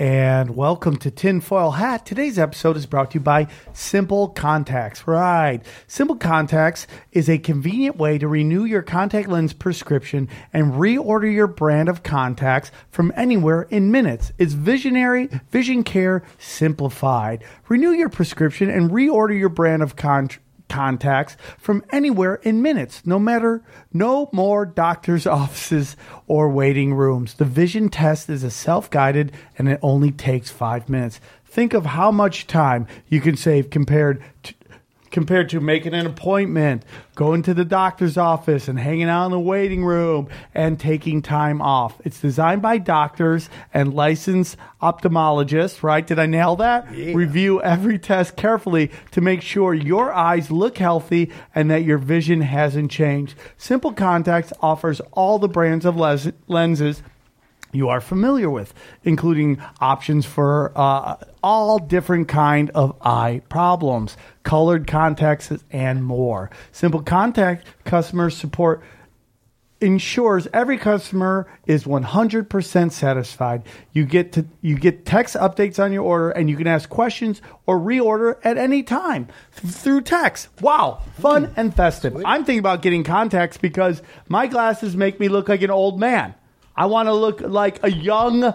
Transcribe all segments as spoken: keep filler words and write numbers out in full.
And welcome to Tinfoil Hat. Today's episode is brought to you by Simple Contacts. Right. Simple Contacts is a convenient way to renew your contact lens prescription and reorder your brand of contacts from anywhere in minutes. It's visionary, vision care, simplified. Renew your prescription and reorder your brand of contacts. contacts from anywhere in minutes. No matter, no more doctor's offices or waiting rooms. The vision test is a self-guided and it only takes five minutes. Think of how much time you can save compared to, compared to making an appointment, going to the doctor's office and hanging out in the waiting room and taking time off. It's designed by doctors and licensed ophthalmologists, right? Did I nail that? Yeah. Review every test carefully to make sure your eyes look healthy and that your vision hasn't changed. Simple Contacts offers all the brands of les- lenses you are familiar with, including options for uh, all different kind of eye problems, colored contacts, and more. Simple Contact customer support ensures every customer is one hundred percent satisfied. You get to you get text updates on your order, and you can ask questions or reorder at any time th- through text. Wow, fun and festive. Sweet. I'm thinking about getting contacts because my glasses make me look like an old man. I want to look like a young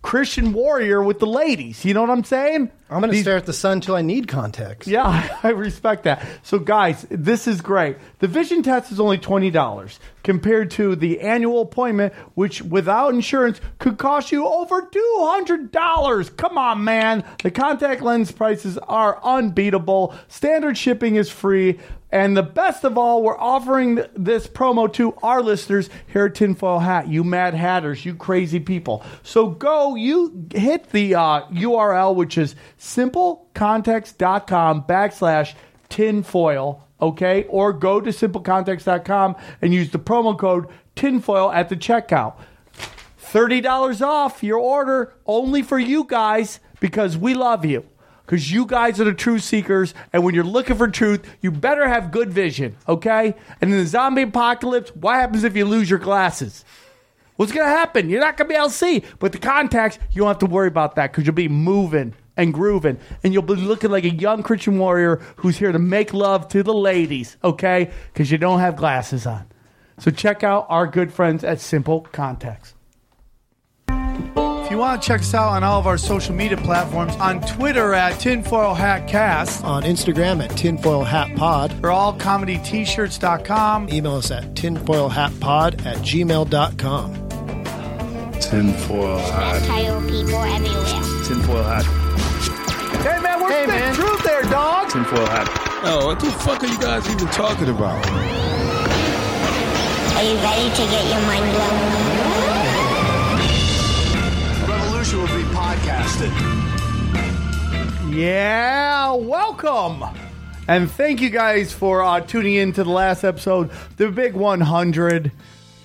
Christian warrior with the ladies. You know what I'm saying? I'm going to stare at the sun till I need contacts. Yeah, I respect that. So, guys, this is great. The vision test is only twenty dollars compared to the annual appointment, which without insurance could cost you over two hundred dollars. Come on, man. The contact lens prices are unbeatable. Standard shipping is free. And the best of all, we're offering this promo to our listeners here at Tinfoil Hat, you mad hatters, you crazy people. So go, you hit the uh, U R L, which is simplecontacts.com backslash tinfoil, okay? Or go to simplecontacts dot com and use the promo code tinfoil at the checkout. thirty dollars off your order only for you guys because we love you. Because you guys are the truth seekers, and when you're looking for truth, you better have good vision, okay? And in the zombie apocalypse, what happens if you lose your glasses? What's going to happen? You're not going to be able to see. But the contacts, you don't have to worry about that because you'll be moving and grooving, and you'll be looking like a young Christian warrior who's here to make love to the ladies, okay? Because you don't have glasses on. So check out our good friends at Simple Contacts. If you want to check us out on all of our social media platforms, on Twitter at tinfoil hat cast, on Instagram at tinfoil hat pod, or all comedy t shirts dot com. Email us at tinfoil hat pod at gmail dot com. Tinfoil hat. Reptile people everywhere. Tinfoil hat. Hey man, where's hey, the man. truth there, dog? Tinfoil hat. Oh, what the fuck are you guys even talking about? Are you ready to get your mind blown? Will be podcasted. Yeah, welcome. And thank you guys for uh, tuning in to the last episode, the Big one hundred.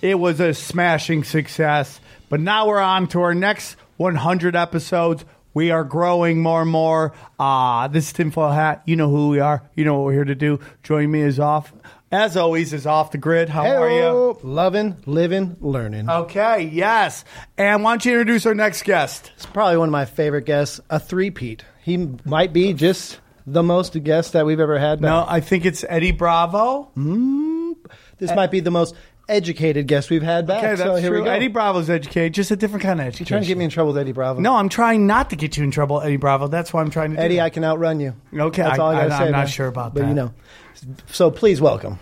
It was a smashing success. But now we're on to our next one hundred episodes. We are growing more and more. Uh, this is Tinfoil Hat. You know who we are. You know what we're here to do. Join me is off. As always, is off the grid. How Hello. are you? Loving, living, learning. Okay, yes. And why don't you introduce our next guest? It's probably one of my favorite guests, a three-peat. He might be just the most guest that we've ever had. No, I think it's Eddie Bravo. Mm, this Ed- might be the most educated guest we've had back. Okay, that's so here true. We go. Eddie Bravo's educated, just a different kind of education. You're trying to get me in trouble with Eddie Bravo. No, I'm trying not to get you in trouble, Eddie Bravo. That's why I'm trying to do Eddie, that. I can outrun you. Okay, that's all I, I gotta I, say. I'm not man. sure about but that. But you know. So please welcome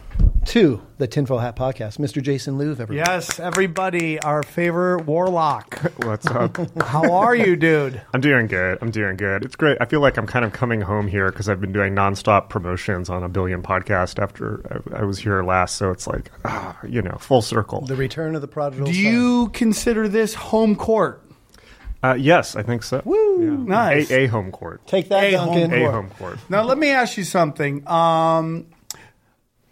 to the Tinfoil Hat Podcast, Mister Jason Louv, everybody. Yes, everybody, our favorite warlock. What's up? How are you, dude? I'm doing good. I'm doing good. It's great. I feel like I'm kind of coming home here because I've been doing nonstop promotions on a billion podcasts after I, I was here last. So it's like, ah, you know, full circle. The return of the prodigal son. Do you consider this home court? Uh, yes, I think so. Woo! Yeah. Nice. A, a home court. Take that, a Duncan. Home a home court. Now, let me ask you something. Um,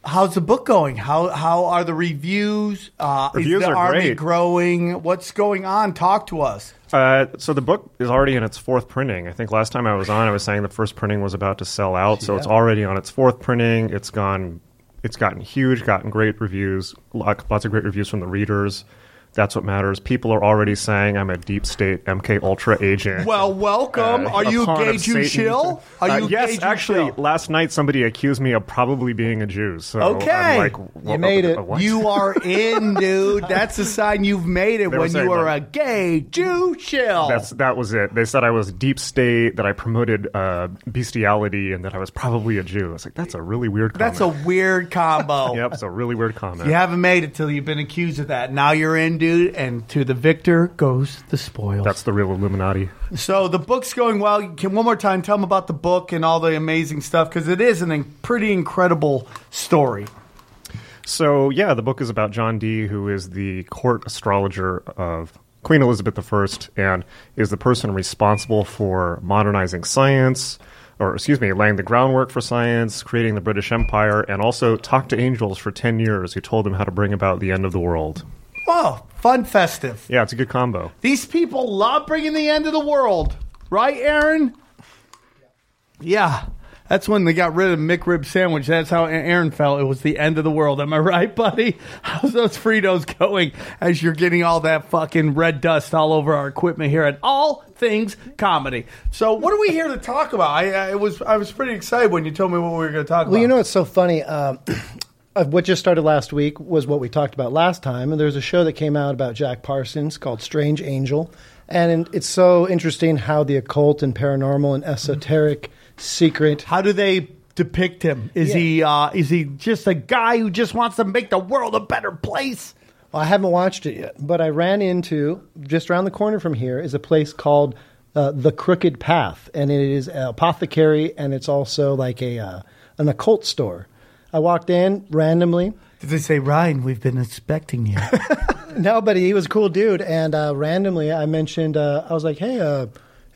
how's the book going? How how are the reviews? Uh, reviews is the are army great. growing? What's going on? Talk to us. Uh, so the book is already in its fourth printing. I think last time I was on, I was saying the first printing was about to sell out, yeah. So it's already on its fourth printing. It's gone. It's gotten huge, gotten great reviews, lots of great reviews from the readers. That's what matters. People are already saying I'm a deep state M K Ultra agent. Well, welcome. Uh, are you gay Jew shill? Are uh, you yes, gay Jew actually, shill? Last night somebody accused me of probably being a Jew. So okay. I'm like, what, you made it. What? You are in, dude. That's a sign you've made it they when saying, you are like, a gay Jew shill. That's, that was it. They said I was deep state, that I promoted uh, bestiality, and that I was probably a Jew. I was like, that's a really weird combo. That's a weird combo. Yep, it's a really weird combo. You haven't made it till you've been accused of that. Now you're in, dude. And to the victor goes the spoils. That's the real Illuminati. So the book's going well. Can one more time tell them about the book and all the amazing stuff? Because it is a in- pretty incredible story. So, yeah, the book is about John Dee, who is the court astrologer of Queen Elizabeth the First and is the person responsible for modernizing science, or excuse me, laying the groundwork for science, creating the British Empire, and also talked to angels for ten years who told him how to bring about the end of the world. Oh, fun festive. Yeah, it's a good combo. These people love bringing the end of the world. Right, Aaron? Yeah. That's when they got rid of the McRib sandwich. That's how Aaron felt. It was the end of the world. Am I right, buddy? How's those Fritos going as you're getting all that fucking red dust all over our equipment here at All Things Comedy? So what are we here to talk about? I, I it was I was pretty excited when you told me what we were going to talk well, about. Well, you know, it's so funny. Um, What just started last week was what we talked about last time, and there's a show that came out about Jack Parsons called Strange Angel, and it's so interesting how the occult and paranormal and esoteric mm-hmm. secret. How do they depict him? Is yeah. he uh, is he just a guy who just wants to make the world a better place? Well, I haven't watched it yet, but I ran into, just around the corner from here, is a place called uh, The Crooked Path, and it is an apothecary, and it's also like a uh, an occult store. I walked in randomly. Did they say, Ryan, we've been expecting you? No, but he was a cool dude. And uh, randomly, I mentioned, uh, I was like, hey, uh, have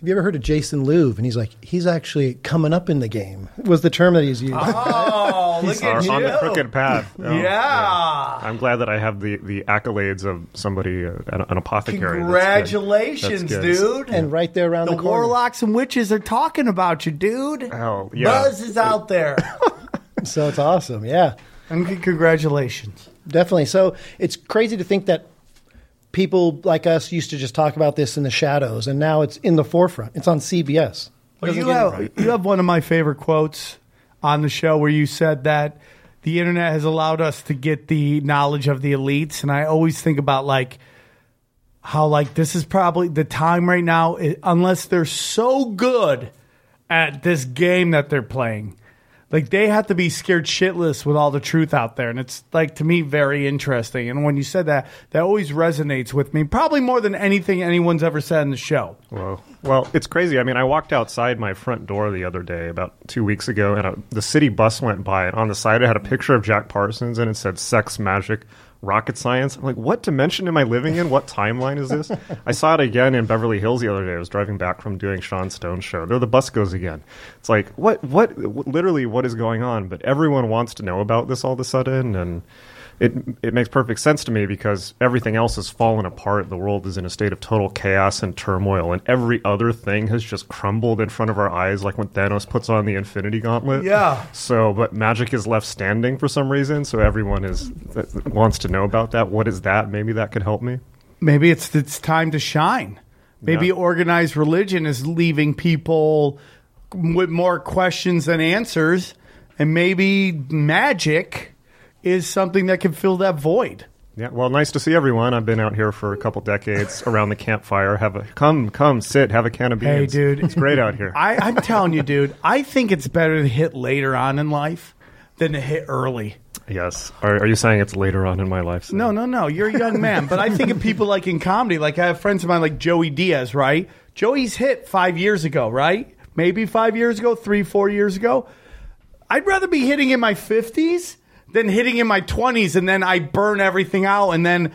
you ever heard of Jason Louv? And he's like, he's actually coming up in the game, was the term that he's used. Oh, look at you. On the crooked path. Oh, yeah. yeah. I'm glad that I have the, the accolades of somebody, uh, an, an apothecary. Congratulations, that's good. That's good. dude. And right there around the, the corner. The warlocks and witches are talking about you, dude. Oh, yeah. Buzz is out there. So it's awesome, yeah. And congratulations. Definitely. So it's crazy to think that people like us used to just talk about this in the shadows, and now it's in the forefront. It's on C B S. Well, you, have, right. you have one of my favorite quotes on the show where you said that the internet has allowed us to get the knowledge of the elites, and I always think about like how like this is probably the time right now, unless they're so good at this game that they're playing. Like, they have to be scared shitless with all the truth out there. And it's, like, to me, very interesting. And when you said that, that always resonates with me, probably more than anything anyone's ever said in the show. Whoa. Well, it's crazy. I mean, I walked outside my front door the other day about two weeks ago, and a, the city bus went by. And on the side, it had a picture of Jack Parsons, and it said, sex, magic, rocket science. I'm like, what dimension am I living in? What timeline is this? I saw it again in Beverly Hills the other day. I was driving back from doing Sean Stone's show. There the bus goes again. It's like, what, what, literally, what is going on? But everyone wants to know about this all of a sudden, and it it makes perfect sense to me because everything else has fallen apart. The world is in a state of total chaos and turmoil, and every other thing has just crumbled in front of our eyes, like when Thanos puts on the Infinity Gauntlet. Yeah. So, but magic is left standing for some reason, so everyone is wants to know about that. What is that? Maybe that could help me. Maybe it's it's time to shine. Maybe yeah. organized religion is leaving people with more questions than answers, and maybe magic is something that can fill that void. Yeah, well, nice to see everyone. I've been out here for a couple decades around the campfire. Have a come, come, sit, have a can of beans. Hey, dude, it's great out here. I, I'm telling you, dude. I think it's better to hit later on in life than to hit early. Yes. Are, are you saying it's later on in my life? So? No, no, no. You're a young man, but I think of people like in comedy. Like I have friends of mine, like Joey Diaz, right? Joey's hit five years ago, right? Maybe five years ago, three, four years ago. I'd rather be hitting in my fifties than hitting in my twenties, and then I burn everything out, and then,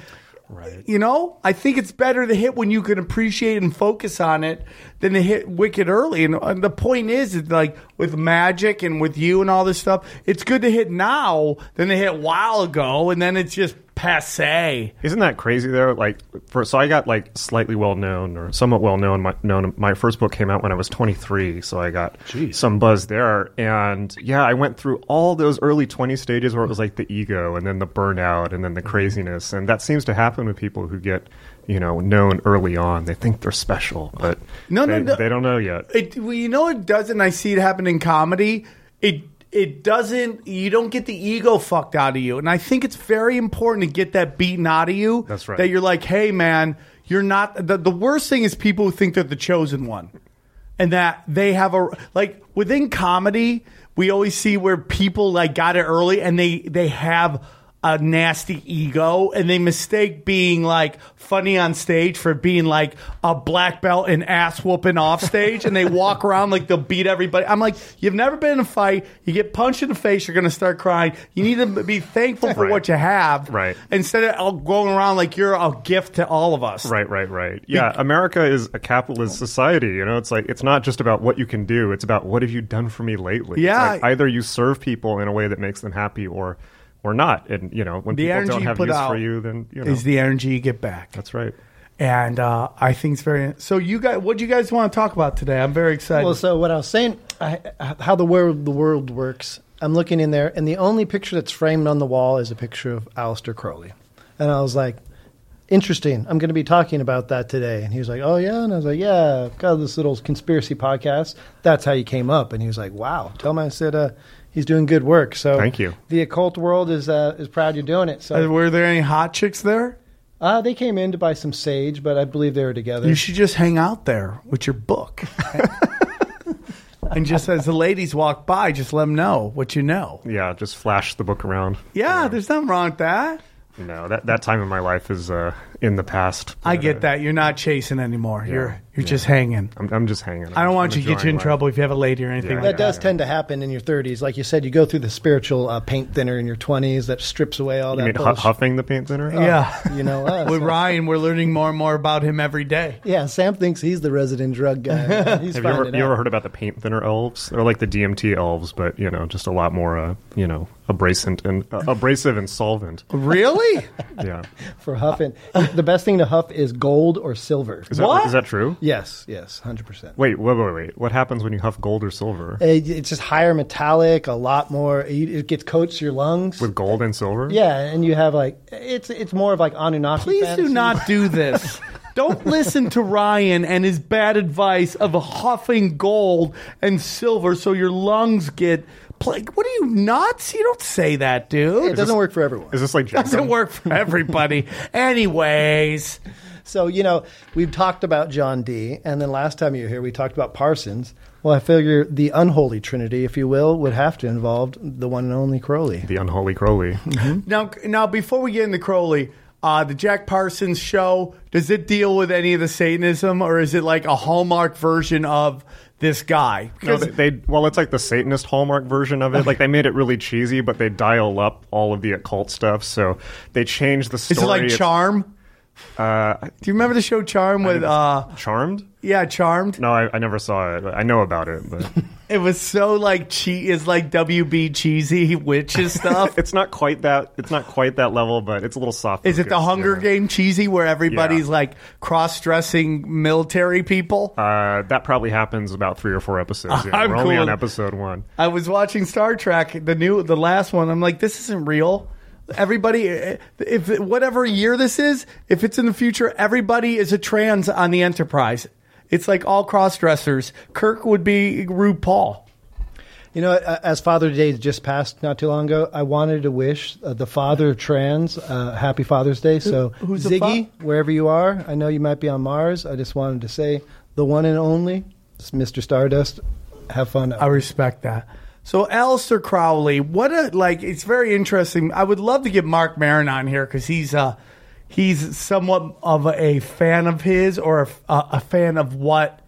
right. you know, I think it's better to hit when you can appreciate and focus on it than to hit wicked early. And, and the point is, is, like, with magic and with you and all this stuff, it's good to hit now than to hit a while ago, and then it's just Passé. Isn't that crazy though? Like, for, so I got like slightly well known or somewhat well known. My, known. My first book came out when I was twenty-three, so I got Jeez. some buzz there. And yeah, I went through all those early twenty stages where it was like the ego, and then the burnout, and then the craziness. And that seems to happen with people who get, you know, known early on. They think they're special, but no, no, they, no. they don't know yet. It, well, you know, it doesn't. I see it happen in comedy. It. It doesn't – you don't get the ego fucked out of you. And I think it's very important to get that beaten out of you. That's right. That you're like, hey, man, you're not – the worst thing is people who think they're the chosen one and that they have a – like within comedy, we always see where people like got it early and they, they have a nasty ego and they mistake being like funny on stage for being like a black belt and ass whooping off stage, and they walk around like they'll beat everybody. I'm like, you've never been in a fight. You get punched in the face, you're going to start crying. You need to be thankful for right. what you have, right? Instead of going around like you're a gift to all of us. Right, right, right. Yeah, be- America is a capitalist society. You know, it's like it's not just about what you can do. It's about what have you done for me lately. Yeah, like either you serve people in a way that makes them happy, or. Or not, and you know when the people don't have use for you, then you know is the energy you get back. That's right, and uh, I think it's very. So you guys, what do you guys want to talk about today? I'm very excited. Well, so what I was saying, I, how the world the world works. I'm looking in there, and the only picture that's framed on the wall is a picture of Aleister Crowley, and I was like, interesting. I'm going to be talking about that today, and he was like, oh yeah, and I was like, yeah, I've got this little conspiracy podcast. That's how you came up, and he was like, wow, tell him I said. Uh, He's doing good work. So thank you. The occult world is uh, is proud you're doing it. So were there any hot chicks there? Uh, they came in to buy some sage, but I believe they were together. You should just hang out there with your book. And just as the ladies walk by, just let them know what you know. Yeah, just flash the book around. Yeah, yeah. There's nothing wrong with that. No, that, that time of my life is uh, in the past. But, I get that. You're not chasing anymore. Yeah, you're you're yeah. just hanging. I'm, I'm just hanging. I'm, I don't want I'm you to get you in life. trouble if you have a lady or anything. Yeah, like that yeah, does yeah. tend to happen in your thirties. Like you said, you go through the spiritual uh, paint thinner in your twenties that strips away all you that. You mean huffing the paint thinner? Oh, yeah. You know us. With Ryan, we're learning more and more about him every day. Yeah, Sam thinks he's the resident drug guy. He's have you ever, you ever heard about the paint thinner elves? They're like the D M T elves, but, you know, just a lot more, uh, you know, abrasive and uh, abrasive and solvent. Really? Yeah. For huffing, the best thing to huff is gold or silver. Is that, what? Is that true? Yes. Yes. one hundred percent. Wait. Wait. Wait. Wait. What happens when you huff gold or silver? It, it's just higher metallic, a lot more. It gets coats your lungs with gold and silver. Yeah, and you have like it's it's more of like Anunnaki. Please fantasy. Do not do this. Don't listen to Ryan and his bad advice of huffing gold and silver so your lungs get. Like, what are you, nuts? You don't say that, dude. It doesn't this, work for everyone. Is this like It doesn't Duncan? Work for everybody. Anyways. So, you know, we've talked about John Dee, and then last time you were here, we talked about Parsons. Well, I figure the unholy trinity, if you will, would have to involve the one and only Crowley. The unholy Crowley. Mm-hmm. Now, now, before we get into Crowley, uh, the Jack Parsons show, does it deal with any of the Satanism, or is it like a Hallmark version of... this guy. No, they, they well, it's like the Satanist Hallmark version of it. Like they made it really cheesy, but they dial up all of the occult stuff. So they changed the story. Is it like it's, Charm? Uh, Do you remember the show Charm with uh, Charmed? Yeah, Charmed. No, I, I never saw it. I know about it, but it was so like cheat is like W B cheesy witches stuff. It's not quite that. It's not quite that level, but it's a little soft. Is it the Hunger yeah. Game cheesy where everybody's yeah. like cross-dressing military people? Uh, that probably happens about three or four episodes. Yeah. I'm We're cool. only on episode one. I was watching Star Trek, the new, the last one. I'm like, this isn't real. Everybody, if whatever year this is, if it's in the future, everybody is a trans on the Enterprise. It's like all cross-dressers. Kirk would be RuPaul. You know, as Father Day just passed not too long ago, I wanted to wish uh, the father of trans uh, Happy Father's Day. So, Who, who's Ziggy, fa- wherever you are, I know you might be on Mars. I just wanted to say the one and only, Mister Stardust, have fun. I respect that. So, Aleister Crowley, what a, like, it's very interesting. I would love to get Mark Maron on here because he's a... Uh, He's somewhat of a fan of his, or a, a fan of what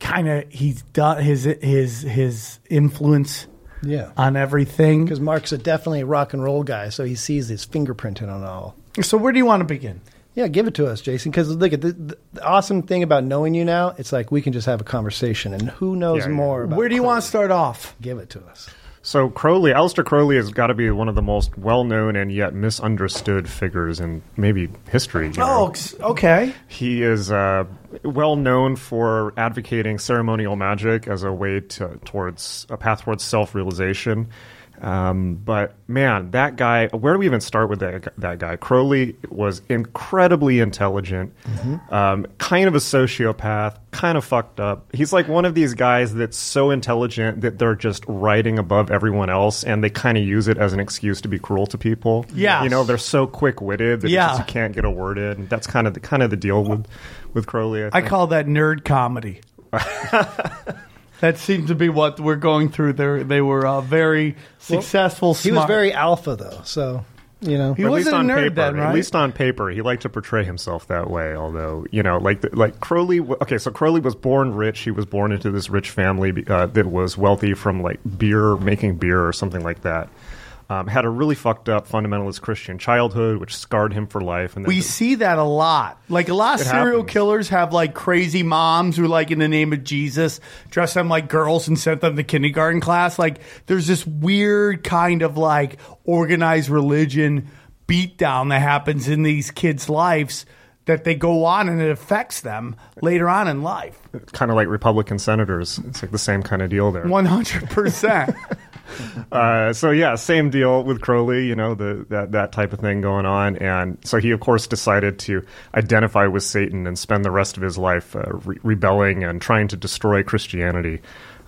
kind of he's done, his his his influence yeah. on everything. Because Mark's a definitely a rock and roll guy, so he sees his fingerprinting on all. So where do you want to begin? Yeah, give it to us, Jason. Because look at the, the awesome thing about knowing you now. It's like we can just have a conversation, and who knows yeah, more? Yeah. About Where do you Crowley? Want to start off? Give it to us. So Crowley, Aleister Crowley has got to be one of the most well-known and yet misunderstood figures in maybe history. You know? Oh, okay. He is uh, well-known for advocating ceremonial magic as a way to, towards a path towards self-realization. Um, but, man, that guy, where do we even start with that, that guy? Crowley was incredibly intelligent, mm-hmm. um, kind of a sociopath, kind of fucked up. He's like one of these guys that's so intelligent that they're just riding above everyone else, and they kind of use it as an excuse to be cruel to people. Yeah. You know, they're so quick-witted that yeah. you just can't get a word in. That's kind of the, kind of the deal with, with Crowley. I, I call that nerd comedy. That seems to be what we're going through. They're, they were uh, very successful. Well, he smart. was very alpha, though. So, you know, he wasn't a nerd paper, then, right? At least on paper, he liked to portray himself that way. Although, you know, like the, like Crowley. Okay, so Crowley was born rich. He was born into this rich family uh, that was wealthy from like beer, making beer or something like that. Um, had a really fucked up fundamentalist Christian childhood, which scarred him for life. And then we the, see that a lot. Like a lot of serial happens. killers have like crazy moms who, like, in the name of Jesus, dressed them like girls and sent them to kindergarten class. Like there's this weird kind of like organized religion beatdown that happens in these kids' lives that they go on and it affects them later on in life. Kind of like Republican senators. It's like the same kind of deal there. one hundred percent. Uh, so yeah, same deal with Crowley, you know, the that, that type of thing going on. And so he, of course, decided to identify with Satan and spend the rest of his life uh, re- rebelling and trying to destroy Christianity.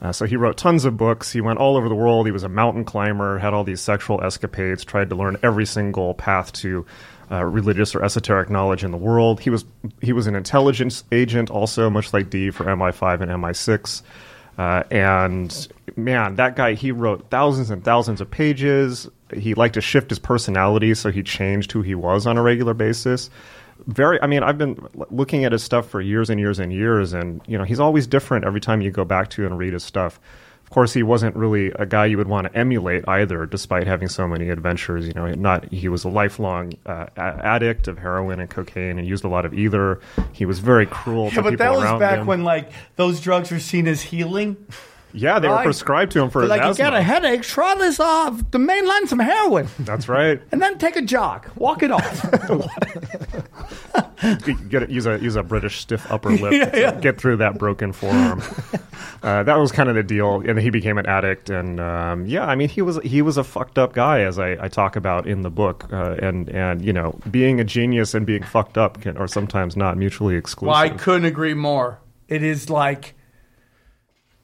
Uh, so he wrote tons of books. He went all over the world. He was a mountain climber, had all these sexual escapades, tried to learn every single path to uh, religious or esoteric knowledge in the world. He was he was an intelligence agent also, much like Dee for M I five and M I six. Uh, and man, that guy, he wrote thousands and thousands of pages. He liked to shift his personality, so he changed who he was on a regular basis. Very, I mean, I've been looking at his stuff for years and years and years, and, you know, he's always different every time you go back to and read his stuff. Of course, he wasn't really a guy you would want to emulate either, despite having so many adventures. You know, not he was a lifelong uh, addict of heroin and cocaine, and used a lot of either. He was very cruel yeah, to people around him. Yeah, but that was back him. when like those drugs were seen as healing. Yeah, they well, were prescribed to him for his like, asthma. Like, you got a headache, try this off uh, the main line, some heroin. That's right. And then take a jog, walk it off. You get it, use a use a British stiff upper lip yeah, to yeah. get through that broken forearm. Uh, that was kind of the deal, and he became an addict. And um, yeah, I mean, he was he was a fucked up guy, as I, I talk about in the book. Uh, and and you know, being a genius and being fucked up can, are sometimes not mutually exclusive. Well, I couldn't agree more. It is like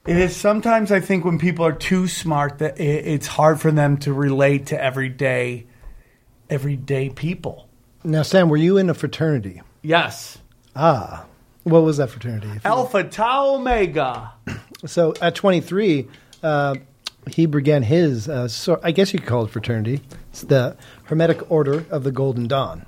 it is sometimes. I think when people are too smart, that it, it's hard for them to relate to everyday everyday people. Now, Sam, were you in a fraternity? Yes. Ah. What was that fraternity? Alpha Tau Omega. So at twenty-three, uh, he began his, uh, so I guess you could call it fraternity. It's the Hermetic Order of the Golden Dawn.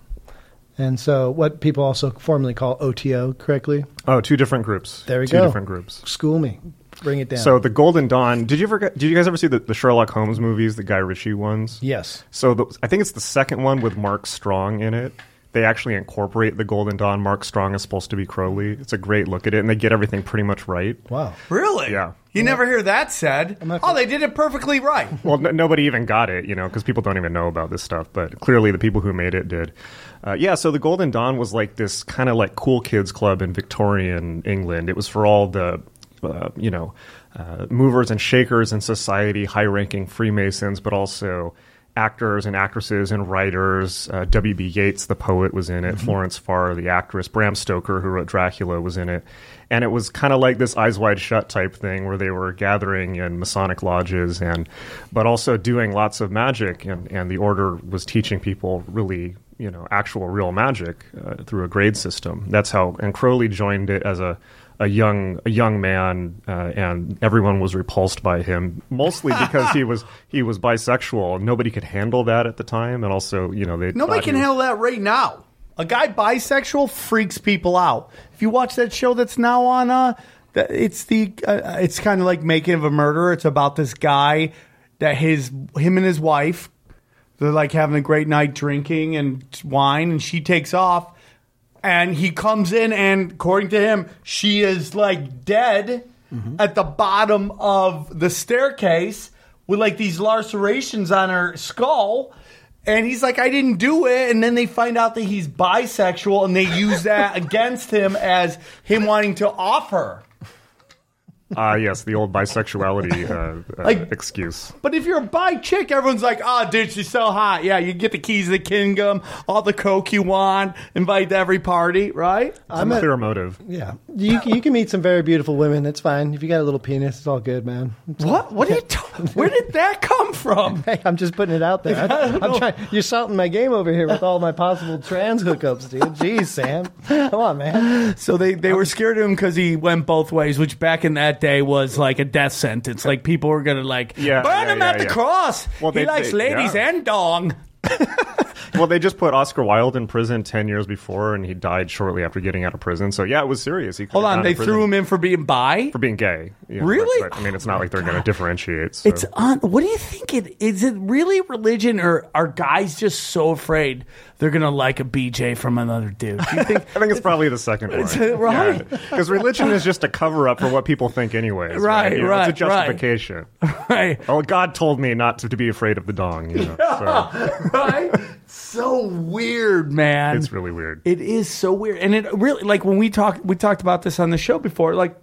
And so what people also formally call O T O, correctly? Oh, two different groups. There we two go. Two different groups. School me. Bring it down. So the Golden Dawn. Did you ever? Did you guys ever see the, the Sherlock Holmes movies, the Guy Ritchie ones? Yes. So the, I think it's the second one with Mark Strong in it. They actually incorporate the Golden Dawn. Mark Strong is supposed to be Crowley. It's a great look at it, and they get everything pretty much right. Wow. Really? Yeah. You yeah. never hear that said. Oh, they did it perfectly right. Well, n- nobody even got it, you know, because people don't even know about this stuff. But clearly the people who made it did. Uh, yeah, so the Golden Dawn was like this kind of like cool kids club in Victorian England. It was for all the... Uh, you know, uh, movers and shakers in society, high-ranking Freemasons, but also actors and actresses and writers. Uh, W B Yeats, the poet, was in it. Mm-hmm. Florence Farr, the actress. Bram Stoker, who wrote Dracula, was in it. And it was kind of like this Eyes Wide Shut type thing where they were gathering in Masonic lodges, and but also doing lots of magic. And, and the order was teaching people really, you know, actual real magic uh, through a grade system. That's how – and Crowley joined it as a – A young, a young man, uh, and everyone was repulsed by him, mostly because he was he was bisexual. Nobody could handle that at the time, and also, you know, they nobody can was... handle that right now. A guy bisexual freaks people out. If you watch that show that's now on, uh, it's the uh, it's kind of like Making of a Murderer. It's about this guy that his him and his wife, they're like having a great night drinking and wine, and she takes off. And he comes in, and according to him, she is like dead mm-hmm. at the bottom of the staircase with like these lacerations on her skull. And he's like, I didn't do it. And then they find out that he's bisexual, and they use that against him as him wanting to off her. Ah, uh, yes, the old bisexuality uh, uh, like, excuse. But if you're a bi chick, everyone's like, oh, dude, she's so hot. Yeah, you get the keys to the kingdom, all the coke you want, invite to every party, right? It's I'm a clear motive. Yeah. You, you can meet some very beautiful women. It's fine. If you got a little penis, it's all good, man. It's what? All, what yeah. are you ta- Where did that come from? Hey, I'm just putting it out there. I, I'm trying, you're salting my game over here with all my possible trans hookups, dude. Jeez, Sam. Come on, man. So they, they were scared of him because he went both ways, which back in that day was like a death sentence. Like people were gonna like yeah, burn yeah, him yeah, at yeah. the cross. Well, he they, likes they, ladies yeah. and dong. Well, they just put Oscar Wilde in prison ten years before, and he died shortly after getting out of prison. So yeah, it was serious. He Hold on, they threw him in for being bi, for being gay. You know, really? But, but, I mean, it's not oh like they're God. gonna differentiate. So. It's un- what do you think? It is it really religion, or are guys just so afraid they're gonna like a B J from another dude? Do you think- I think it's probably the second one, right? Because yeah. religion is just a cover up for what people think, anyways. Right, right. You know, right, it's a justification. Right. Oh, God told me not to, to be afraid of the dong. You know, yeah, so. Right. So weird, man. It's really weird. It is so weird. And it really, like, when we talk, we talked about this on the show before, like,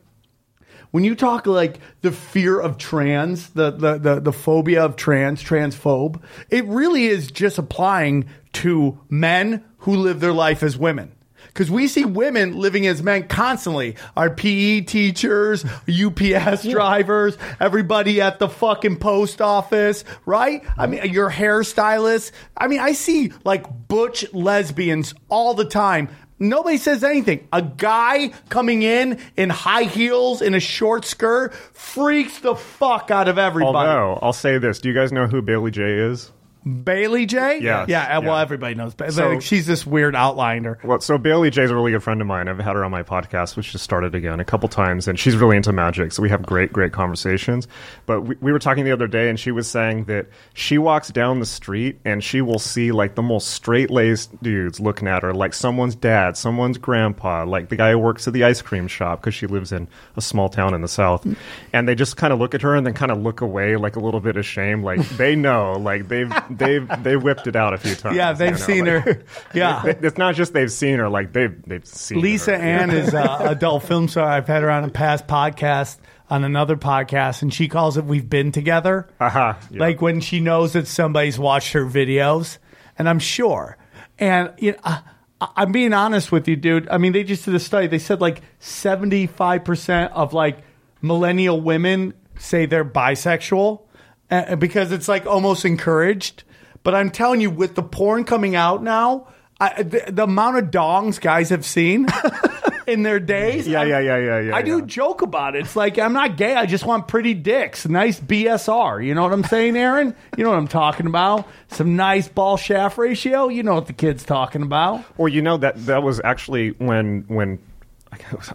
when you talk, like, the fear of trans, the the the, the phobia of trans, transphobe, it really is just applying to men who live their life as women. Because we see women living as men constantly. Our P E teachers, U P S drivers, everybody at the fucking post office, right? I mean, your hairstylist. I mean, I see like butch lesbians all the time. Nobody says anything. A guy coming in in high heels, in a short skirt, freaks the fuck out of everybody. Although, I'll say this. Do you guys know who Bailey Jay is? Bailey Jay? Yes, yeah, well, yeah. everybody knows. So, she's this weird outliner. Well, so Bailey Jay's a really good friend of mine. I've had her on my podcast, which just started again a couple times, and she's really into magic, so we have great, great conversations. But we, we were talking the other day, and she was saying that she walks down the street, and she will see, like, the most straight-laced dudes looking at her, like someone's dad, someone's grandpa, like the guy who works at the ice cream shop, because she lives in a small town in the South. And they just kind of look at her and then kind of look away, like a little bit ashamed. Like, they know. Like, they've... They've they whipped it out a few times. Yeah, they've you know, seen like, her. Yeah, it's not just they've seen her. Like they've they've seen. Lisa her. Ann is a adult film star. I've had her on a past podcast, on another podcast, and she calls it "We've Been Together." Uh-huh, yeah. Like when she knows that somebody's watched her videos, and I'm sure. And you know, I, I'm being honest with you, dude. I mean, they just did a study. They said like seventy-five percent of like millennial women say they're bisexual. Uh, because it's like almost encouraged. But I'm telling you, with the porn coming out now, I, the, the amount of dongs guys have seen in their days. Yeah, I'm, yeah, yeah, yeah, yeah. I yeah. do joke about it. It's like, I'm not gay. I just want pretty dicks. Nice B S R. You know what I'm saying, Aaron? You know what I'm talking about. Some nice ball shaft ratio. You know what the kid's talking about. Well, you know, that that was actually when when.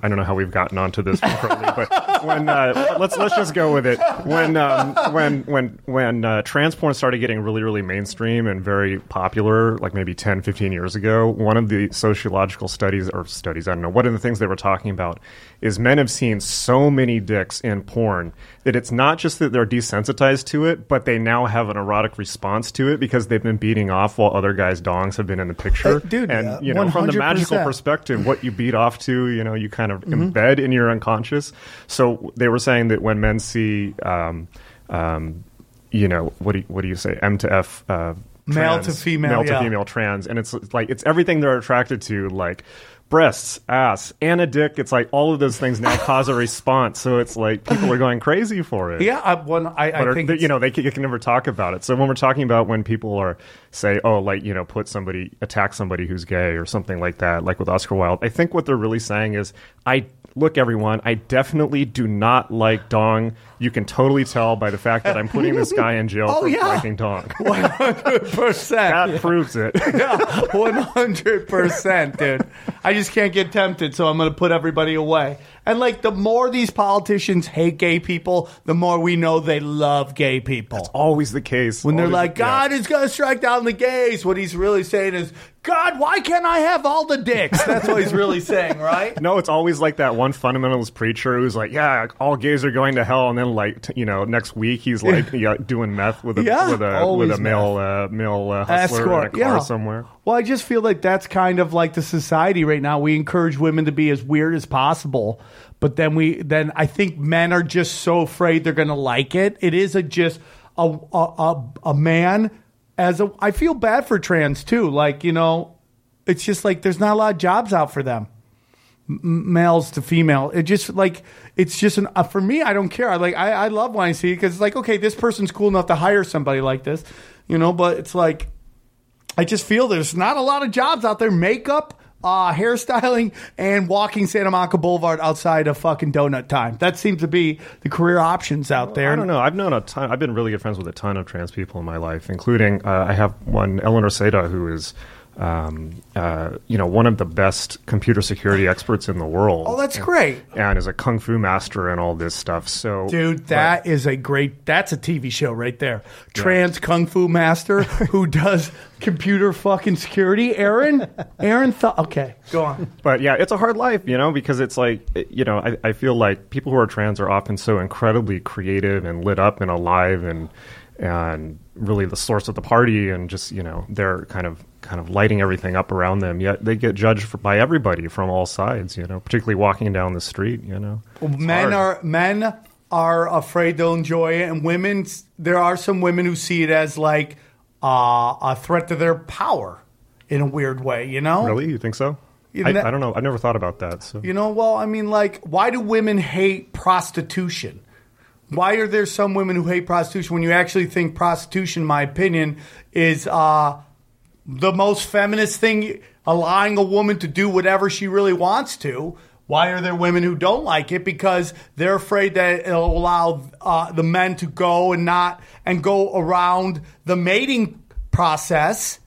I don't know how we've gotten onto this, but when uh, let's let's just go with it. When um, when when when uh, trans porn started getting really really mainstream and very popular, like maybe ten, fifteen years ago, one of the sociological studies or studies I don't know, one of the things they were talking about is men have seen so many dicks in porn that it's not just that they're desensitized to it, but they now have an erotic response to it because they've been beating off while other guys' dongs have been in the picture. Uh, dude, and yeah, you know, one hundred percent. From the magical perspective, what you beat off to, you know. You kind of mm-hmm. embed in your unconscious. So they were saying that when men see, um, um, you know, what do you, what do you say, M to F, uh, trans, male to female, male yeah. to female trans, and it's, it's like it's everything they're attracted to, like breasts, ass, and a dick. It's like all of those things now cause a response. So it's like people are going crazy for it. Yeah, I, when I, I are, think they, you know they can, you can never talk about it. So when we're talking about when people are say, oh, like you know, put somebody attack somebody who's gay or something like that, like with Oscar Wilde. I think what they're really saying is, I look, everyone, I definitely do not like dong. You can totally tell by the fact that I'm putting this guy in jail oh, for yeah. liking dong. one hundred percent. That yeah. proves it. Yeah, one hundred percent, dude. I just can't get tempted, so I'm going to put everybody away. And, like, the more these politicians hate gay people, the more we know they love gay people. That's always the case. When always, they're like, God yeah. is going to strike down the gays, what he's really saying is, God, why can't I have all the dicks? That's what he's really saying, right? No, it's always like that one fundamentalist preacher who's like, yeah, all gays are going to hell. And then, like, t- you know, next week he's like yeah, doing meth with a yeah, with a, with a male uh, male uh, hustler Escort. in a car yeah. somewhere. Well, I just feel like that's kind of like the society right now. We encourage women to be as weird as possible. But then we then I think men are just so afraid they're going to like it. It is a just a a, a, a man... As a, I feel bad for trans too. Like, you know, it's just like there's not a lot of jobs out for them, M- males to female. It just like it's just an uh, for me. I don't care. I like I, I love when I see it because it's like, okay, this person's cool enough to hire somebody like this, you know. But it's like I just feel there's not a lot of jobs out there. Makeup, uh, hairstyling, and walking Santa Monica Boulevard outside of fucking donut time. That seems to be the career options out there. I don't know. I've known a ton. I've been really good friends with a ton of trans people in my life, including uh, I have one, Eleanor Seda, who is, um, uh, you know, one of the best computer security experts in the world. Oh, that's and, great. And is a kung fu master and all this stuff. So, dude, that but, is a great. That's a T V show right there. Trans yeah. kung fu master who does. Computer fucking security, Aaron. Aaron thought, okay, go on. But yeah, it's a hard life, you know, because it's like, you know, I, I feel like people who are trans are often so incredibly creative and lit up and alive and and really the source of the party and just, you know, they're kind of kind of lighting everything up around them. Yet they get judged for, by everybody from all sides, you know, particularly walking down the street, you know. Well, men hard. are men are afraid they'll enjoy it, and women. There are some women who see it as like. Uh, a threat to their power in a weird way, you know? Really? You think so? I, that, I don't know. I never thought about that. So. You know, well, I mean, like, why do women hate prostitution? Why are there some women who hate prostitution when you actually think prostitution, in my opinion, is uh, the most feminist thing, allowing a woman to do whatever she really wants to? Why are there women who don't like it? Because they're afraid that it'll allow uh, the men to go and not and go around the mating process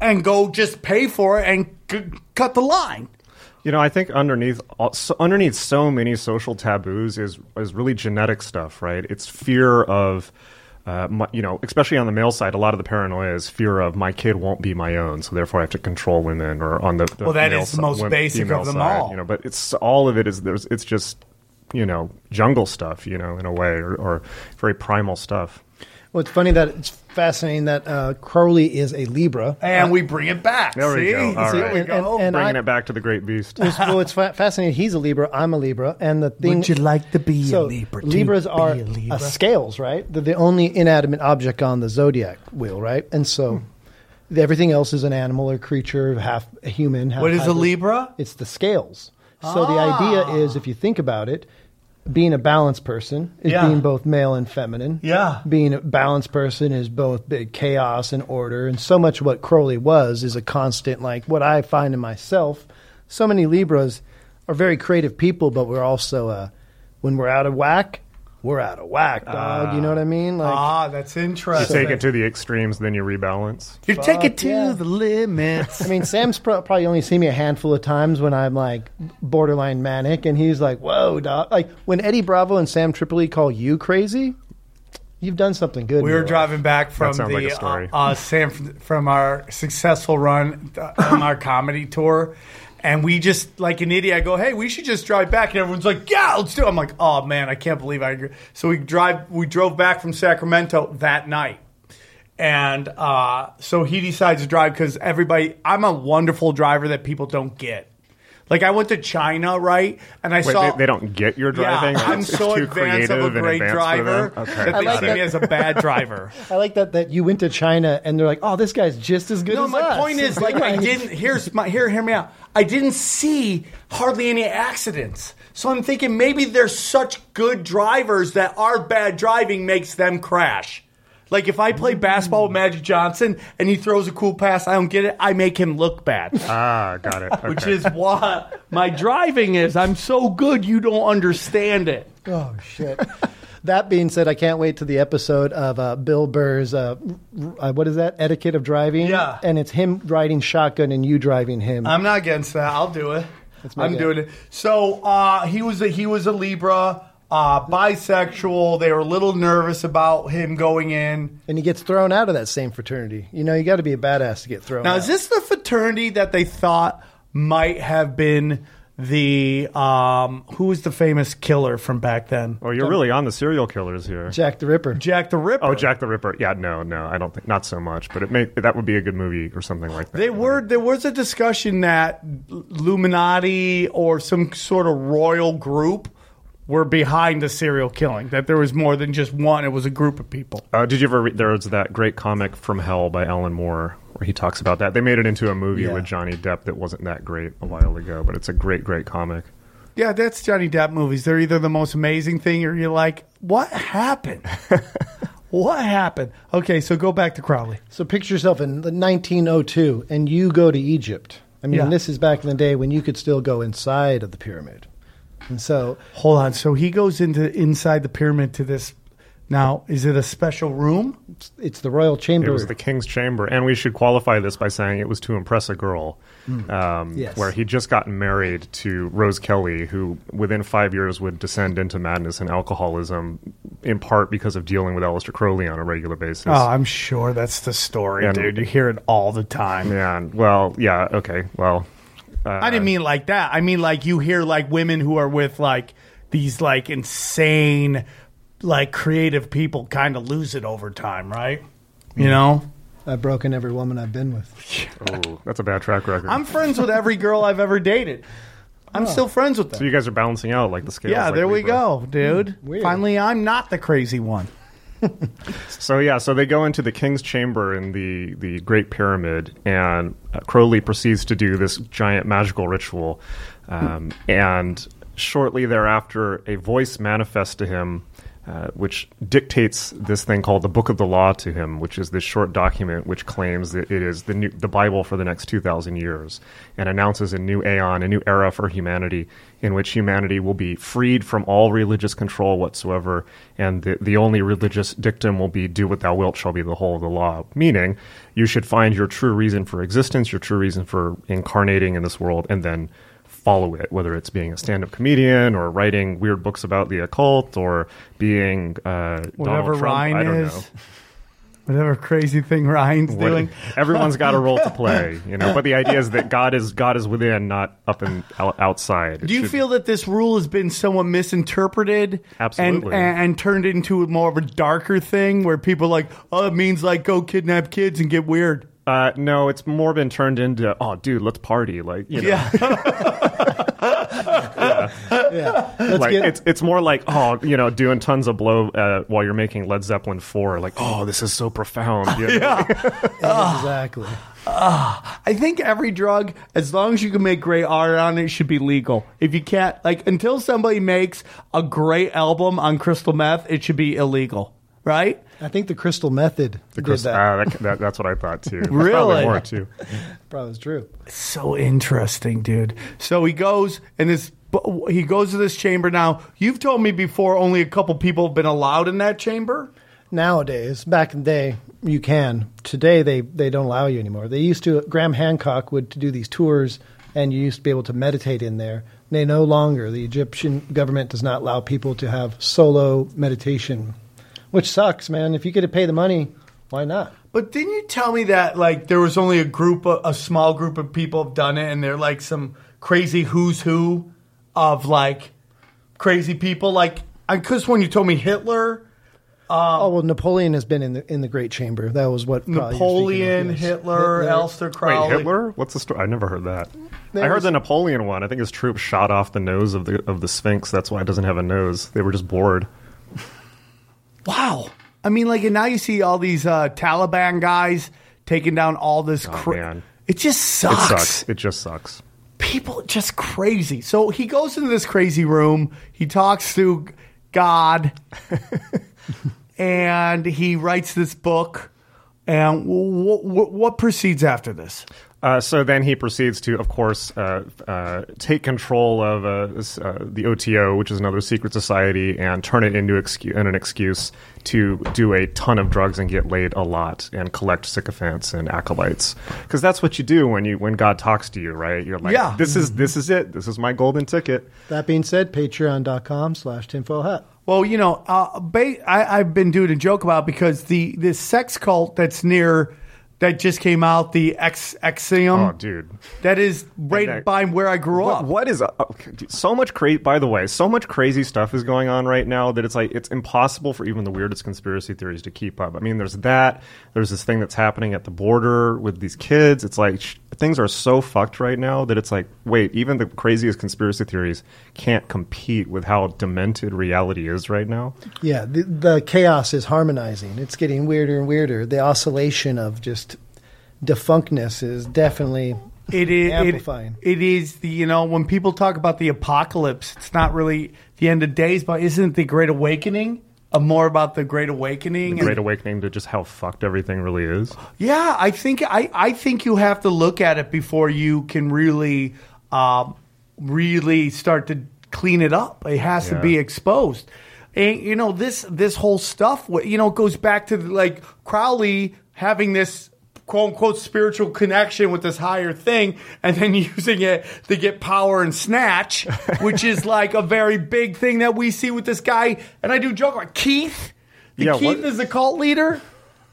and go just pay for it and c- cut the line. You know, I think underneath underneath so many social taboos is is really genetic stuff, right? It's fear of. Uh, my, you know, especially on the male side, a lot of the paranoia is fear of my kid won't be my own, so therefore I have to control women. Or on the, the well, that is the most women, basic of them side, all. You know, but it's all of it is there's it's just you know jungle stuff, you know, in a way, or, or very primal stuff. Well, it's funny that it's fascinating that uh, Crowley is a Libra, and uh, we bring it back. There we see? go. All see, right, and, and, and bringing I, it back to the great beast. It's, well, it's fa- fascinating. He's a Libra. I'm a Libra, and the thing. Would you like to be so a Libra? Libras are a Libra? A scales, right? They're the only inanimate object on the zodiac wheel, right? And so. Hmm. Everything else is an animal or creature, half a human. Half what is hybrid. A Libra? It's the scales. So ah. the idea is, if you think about it. Being a balanced person is yeah. being both male and feminine. Yeah. Being a balanced person is both big chaos and order. And so much what Crowley was is a constant, like what I find in myself. So many Libras are very creative people, but we're also, uh, when we're out of whack, we're out of whack, dog. Uh, you know what I mean? Like, ah, that's interesting. You take it to the extremes, then you rebalance. You Fuck, take it to yeah. the limits. I mean, Sam's pro- probably only seen me a handful of times when I'm like borderline manic, and he's like, whoa, dog. Like when Eddie Bravo and Sam Tripoli call you crazy, you've done something good. We were driving life. back from the like uh, uh, Sam from our successful run uh, on our comedy tour. And we just, like an idiot, I go, hey, we should just drive back. And everyone's like, yeah, let's do it. I'm like, oh, man, I can't believe I agree. So we drive. We drove back from Sacramento that night. And uh, so he decides to drive because everybody – I'm a wonderful driver that people don't get. Like I went to China, right? And I Wait, saw they, they don't get your driving. Yeah, I'm it's so advanced of a great driver okay. that I they like see that. me as a bad driver. I like that that you went to China and they're like, "Oh, this guy's just as good." No, as No, my us. point is, like, I didn't. Here's my here. Hear me out. I didn't see hardly any accidents, so I'm thinking maybe they're such good drivers that our bad driving makes them crash. Like, if I play basketball with Magic Johnson and he throws a cool pass, I don't get it, I make him look bad. Ah, got it. Okay. Which is what my driving is. I'm so good, you don't understand it. Oh, shit. That being said, I can't wait to the episode of uh, Bill Burr's, uh, uh, what is that, Etiquette of Driving? Yeah. And it's him riding shotgun and you driving him. I'm not against that. I'll do it. I'm game. doing it. So uh, he was a, he was a Libra. uh, bisexual. They were a little nervous about him going in. And he gets thrown out of that same fraternity. You know, you got to be a badass to get thrown now, out. Now, is this the fraternity that they thought might have been the, um, who was the famous killer from back then? Oh, you're really on the serial killers here. Jack the Ripper. Jack the Ripper. Oh, Jack the Ripper. Yeah, no, no, I don't think, not so much. But it may, that would be a good movie or something like that. They were, there was a discussion that Illuminati or some sort of royal group were behind the serial killing, that there was more than just one. It was a group of people. Uh, did you ever read, there was that great comic From Hell by Alan Moore where he talks about that. They made it into a movie yeah. with Johnny Depp that wasn't that great a while ago, but it's a great, great comic. Yeah, that's Johnny Depp movies. They're either the most amazing thing or you're like, what happened? What happened? Okay, so go back to Crowley. So picture yourself in nineteen oh two and you go to Egypt. I mean, yeah. this is back in the day when you could still go inside of the pyramid. And so, hold on. So he goes into inside the pyramid to this. Now, is it a special room? It's, it's the royal chamber. It was the king's chamber, and we should qualify this by saying it was to impress a girl. Mm. Um, yes. Where he'd just gotten married to Rose Kelly, who within five years would descend into madness and alcoholism, in part because of dealing with Aleister Crowley on a regular basis. Oh, I'm sure that's the story, and, dude. You hear it all the time. Yeah. Well, yeah. Okay. Well. Uh, I didn't mean like that. I mean like you hear like women who are with like these like insane like creative people kind of lose it over time, right? You know? I've broken every woman I've been with. Oh, that's a bad track record. I'm friends with every girl I've ever dated. I'm oh. still friends with them. So you guys are balancing out like the scales. Yeah, like there we go, both. dude. Weird. Finally, I'm not the crazy one. So yeah, so they go into the king's chamber in the, the Great Pyramid, and uh, Crowley proceeds to do this giant magical ritual, um, and shortly thereafter a voice manifests to him, uh, which dictates this thing called the Book of the Law to him, which is this short document which claims that it is the new, the Bible for the next two thousand years, and announces a new aeon, a new era for humanity, in which humanity will be freed from all religious control whatsoever, and the, the only religious dictum will be, do what thou wilt shall be the whole of the law. Meaning, you should find your true reason for existence, your true reason for incarnating in this world, and then follow it, whether it's being a stand-up comedian or writing weird books about the occult or being uh, Whatever Donald Trump, Ryan I don't is. know. Whatever crazy thing Ryan's what, doing. Everyone's got a role to play, you know. But the idea is that God is God is within, not up and out, outside. It Do you should, feel that this rule has been somewhat misinterpreted absolutely. and, and turned into more of a darker thing where people are like, oh, it means like go kidnap kids and get weird? Uh, no, it's more been turned into, oh, dude, let's party. Like, you know. Yeah. Yeah, yeah. Let's like, get... it's it's more like oh you know doing tons of blow uh, while you're making Led Zeppelin four like oh this is so profound you know? yeah. yeah exactly uh, I think every drug, as long as you can make great art on it, should be legal. If you can't, like, until somebody makes a great album on crystal meth, it should be illegal, right? I think the crystal method the did crystal, that. Uh, that, that. That's what I thought, too. Really? Probably more, too. Probably was true. So interesting, dude. So he goes and this, he goes to this chamber now. You've told me before only a couple people have been allowed in that chamber? Nowadays. Back in the day, you can. Today, they, they don't allow you anymore. They used to, Graham Hancock would do these tours, and you used to be able to meditate in there. They no longer, the Egyptian government does not allow people to have solo meditation. Which sucks, man. If you get to pay the money, why not? But didn't you tell me that like there was only a group, of, a small group of people have done it, and they're like some crazy who's who of like crazy people? Like, because when you told me Hitler, um, oh well, Napoleon has been in the in the Great Chamber. That was what Napoleon, of, yes. Hitler, Hitler. Aleister Crowley. Wait, Hitler? What's the story? I never heard that. There I heard was... the Napoleon one. I think his troops shot off the nose of the of the Sphinx. That's why it doesn't have a nose. They were just bored. Wow. I mean, like, and now you see all these uh, Taliban guys taking down all this crap. Oh, it just sucks. It sucks. It just sucks. People just crazy. So he goes into this crazy room. He talks to God. And he writes this book. And w- w- what proceeds after this? Uh, so then he proceeds to, of course, uh, uh, take control of uh, uh, the O T O, which is another secret society, and turn it into excu- in an excuse to do a ton of drugs and get laid a lot and collect sycophants and acolytes. Because that's what you do when you when God talks to you, right? You're like, yeah. this is this is it. This is my golden ticket. That being said, patreon dot com slash tinfoil hat. Well, you know, uh, ba- I, I've been doing a joke about because the this sex cult that's near... That just came out, the X X I M. Oh, dude. That is right that, by where I grew what, up. What is... Uh, so much crazy... By the way, so much crazy stuff is going on right now that it's like it's impossible for even the weirdest conspiracy theories to keep up. I mean, there's that. There's this thing that's happening at the border with these kids. It's like sh- things are so fucked right now that it's like, wait, even the craziest conspiracy theories can't compete with how demented reality is right now. Yeah, the, the chaos is harmonizing. It's getting weirder and weirder. The oscillation of just defunctness is definitely it is amplifying. It, it is the, you know, when people talk about the apocalypse, it's not really the end of days, but isn't the Great Awakening a more about the Great Awakening? The Great and, Awakening to just how fucked everything really is. Yeah, I think I, I think you have to look at it before you can really uh, really start to clean it up. It has yeah. to be exposed, and you know this this whole stuff. You know, it goes back to like Crowley having this quote-unquote spiritual connection with this higher thing and then using it to get power and snatch, which is like a very big thing that we see with this guy. And I do joke about Keith. The yeah, Keith what? is a cult leader.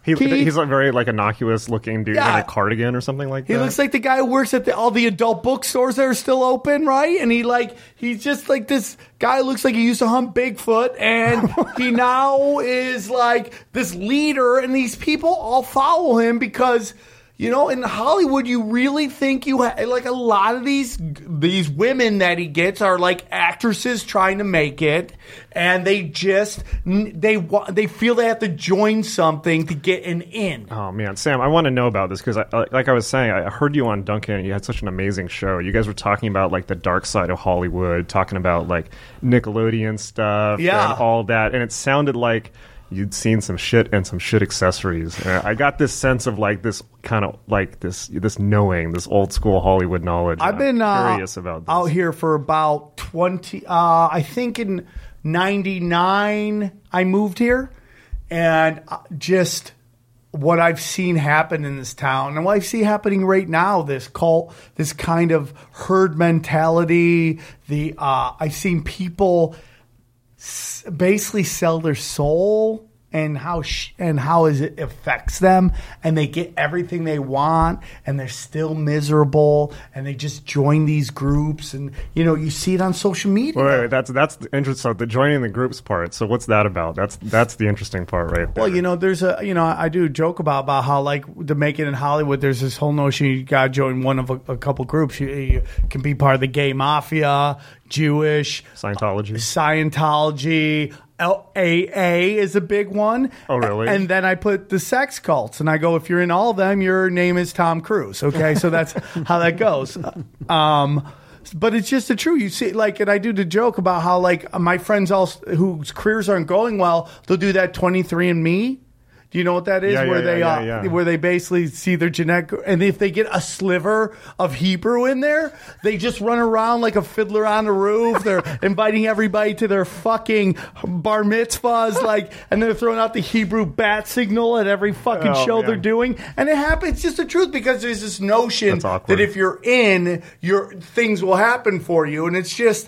He, he's like very like innocuous-looking dude yeah. in a cardigan or something like that. He looks like the guy who works at the, all the adult bookstores that are still open, right? And he like he's just like this guy who looks like he used to hunt Bigfoot, and he now is like this leader, and these people all follow him because, you know, in Hollywood, you really think you ha- like a lot of these these women that he gets are like actresses trying to make it, and they just they they feel they have to join something to get an in. Oh man, Sam, I want to know about this because, like I was saying, I heard you on Duncan. You had such an amazing show. You guys were talking about like the dark side of Hollywood, talking about like Nickelodeon stuff, yeah. and all that, and it sounded like you'd seen some shit and some shit accessories. Uh, I got this sense of like this kind of like this this knowing, this old school Hollywood knowledge. I've been uh, curious about this. Out here for about twenty. Uh, I think in ninety-nine I moved here, and just what I've seen happen in this town and what I see happening right now, this cult, this kind of herd mentality. The uh, I've seen people basically sell their soul and how sh- and how is it affects them, and they get everything they want and they're still miserable and they just join these groups, and you know you see it on social media. Wait, wait that's that's the interest. So the joining the groups part. So what's that about? That's that's the interesting part, right there. Well, you know, there's a you know I do joke about about how like to make it in Hollywood. There's this whole notion you got to join one of a, a couple groups. You, you can be part of the gay mafia, Jewish, Scientology, Scientology. L A A is a big one. Oh, really? And then I put the sex cults, and I go, if you're in all of them, your name is Tom Cruise. Okay, so that's how that goes. Um, but it's just the truth. You see, like, and I do the joke about how, like, my friends all whose careers aren't going well, they'll do that twenty-three and me. Do you know what that is? Yeah, where yeah, they yeah, uh, yeah, yeah. where they basically see their genetic, and if they get a sliver of Hebrew in there, they just run around like a fiddler on the roof. They're inviting everybody to their fucking bar mitzvahs, like, and they're throwing out the Hebrew bat signal at every fucking oh, show man. they're doing. And it happens. It's just the truth, because there's this notion that if you're in, your things will happen for you, and it's just,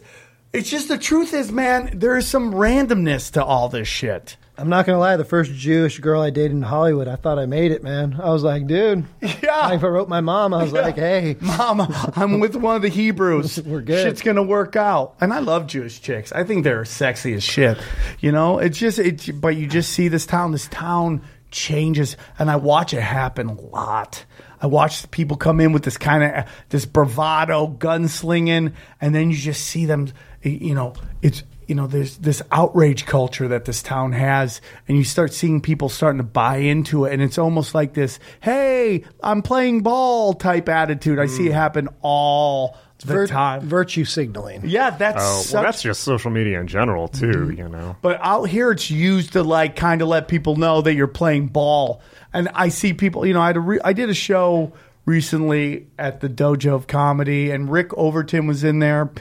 it's just the truth is, man, there is some randomness to all this shit. I'm not going to lie, the first Jewish girl I dated in Hollywood, I thought I made it, man. I was like, dude. Yeah. If I wrote my mom, I was yeah. like, hey. Mom, I'm with one of the Hebrews. We're good. Shit's going to work out. And I love Jewish chicks. I think they're sexy as shit. You know, it's just, it, but you just see this town. This town changes, and I watch it happen a lot. I watch people come in with this kind of, this bravado, gunslinging, and then you just see them, you know, it's, you know, there's this outrage culture that this town has, and you start seeing people starting to buy into it, and it's almost like this, hey, I'm playing ball type attitude. Mm. I see it happen all the Vir- time. Virtue signaling. Yeah, that's oh, such... well, that's just social media in general, too, mm-hmm. you know. But out here, it's used to, like, kind of let people know that you're playing ball. And I see people, you know, I, had a re- I did a show recently at the Dojo of Comedy, and Rick Overton was in there,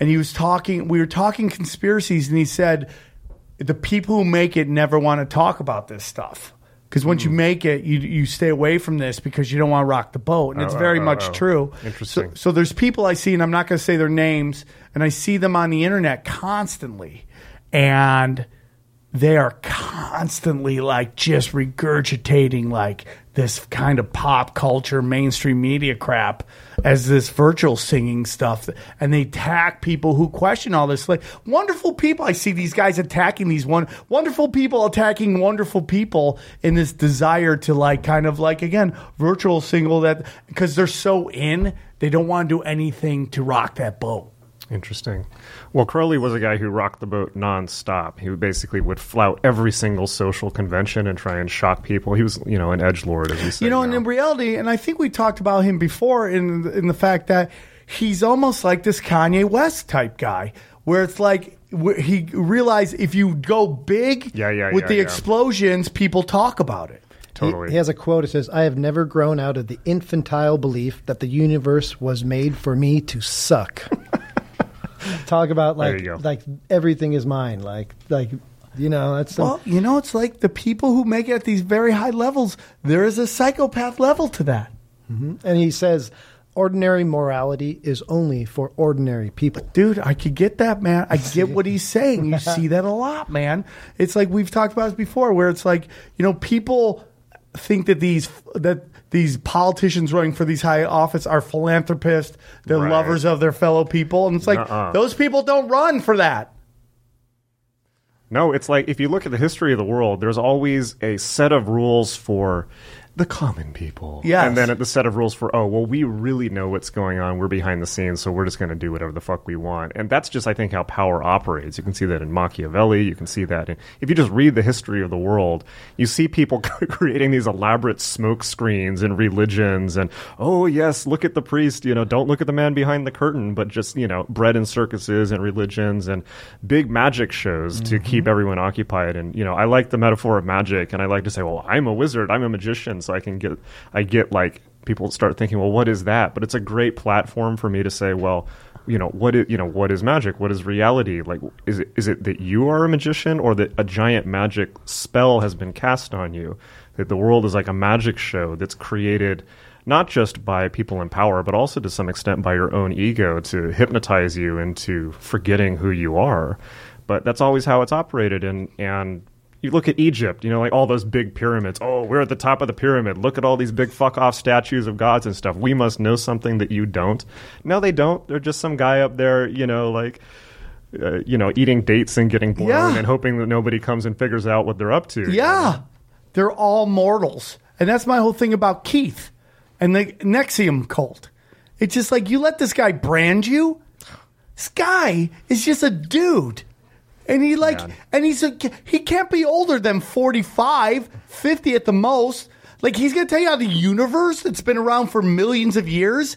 and he was talking, we were talking conspiracies, and he said, the people who make it never want to talk about this stuff. Because once mm. you make it, you you stay away from this because you don't want to rock the boat. And oh, it's very oh, much oh. true. Interesting. So, so there's people I see, and I'm not going to say their names, and I see them on the internet constantly. And they are constantly, like, just regurgitating, like, this kind of pop culture, mainstream media crap as this virtual singing stuff. And they attack people who question all this. Like, wonderful people. I see these guys attacking these one wonderful people attacking wonderful people in this desire to, like, kind of, like, again, virtual single that because they're so in, they don't want to do anything to rock that boat. Interesting. Well, Crowley was a guy who rocked the boat nonstop. He basically would flout every single social convention and try and shock people. He was, you know, an edgelord, as you say. You know, now. And in reality, and I think we talked about him before in in the fact that he's almost like this Kanye West type guy, where it's like he realized if you go big yeah, yeah, with yeah, the yeah. explosions, people talk about it. Totally. He, he has a quote. It says, "I have never grown out of the infantile belief that the universe was made for me to suck." Talk about like like everything is mine, like like you know that's some... well you know it's like the people who make it at these very high levels. There is a psychopath level to that, mm-hmm. and he says ordinary morality is only for ordinary people. Dude, I could get that, man. I get what he's saying. You see that a lot, man. It's like we've talked about this before, where it's like you know people think that these that. These politicians running for these high office are philanthropists. They're right. lovers of their fellow people. And it's like, Nuh-uh. those people don't run for that. No, it's like if you look at the history of the world, there's always a set of rules for the common people. Yes. And then at the set of rules for, oh, well, we really know what's going on. We're behind the scenes, so we're just going to do whatever the fuck we want. And that's just, I think, how power operates. You can see that in Machiavelli. You can see that in, if you just read the history of the world, you see people creating these elaborate smoke screens and religions and, oh, yes, look at the priest. You know, don't look at the man behind the curtain, but just, you know, bread and circuses and religions and big magic shows mm-hmm. to keep everyone occupied. And, you know, I like the metaphor of magic, and I like to say, well, I'm a wizard. I'm a magician. So I can get, I get like people start thinking, well, what is that? But it's a great platform for me to say, well, you know, what is, you know, what is magic? What is reality? Like, is it, is it that you are a magician or that a giant magic spell has been cast on you? That the world is like a magic show that's created not just by people in power, but also to some extent by your own ego to hypnotize you into forgetting who you are. But that's always how it's operated. And, and, you look at Egypt, you know, like all those big pyramids. Oh, we're at the top of the pyramid. Look at all these big fuck-off statues of gods and stuff. We must know something that you don't. No, they don't. They're just some guy up there, you know, like, uh, you know, eating dates and getting blown yeah. and hoping that nobody comes and figures out what they're up to. Yeah. You know? They're all mortals. And that's my whole thing about Keith and the N X I V M cult. It's just like you let this guy brand you. This guy is just a dude. And he like, Man. and he's a, he can't be older than forty-five, fifty at the most. Like he's gonna tell you how the universe that's been around for millions of years.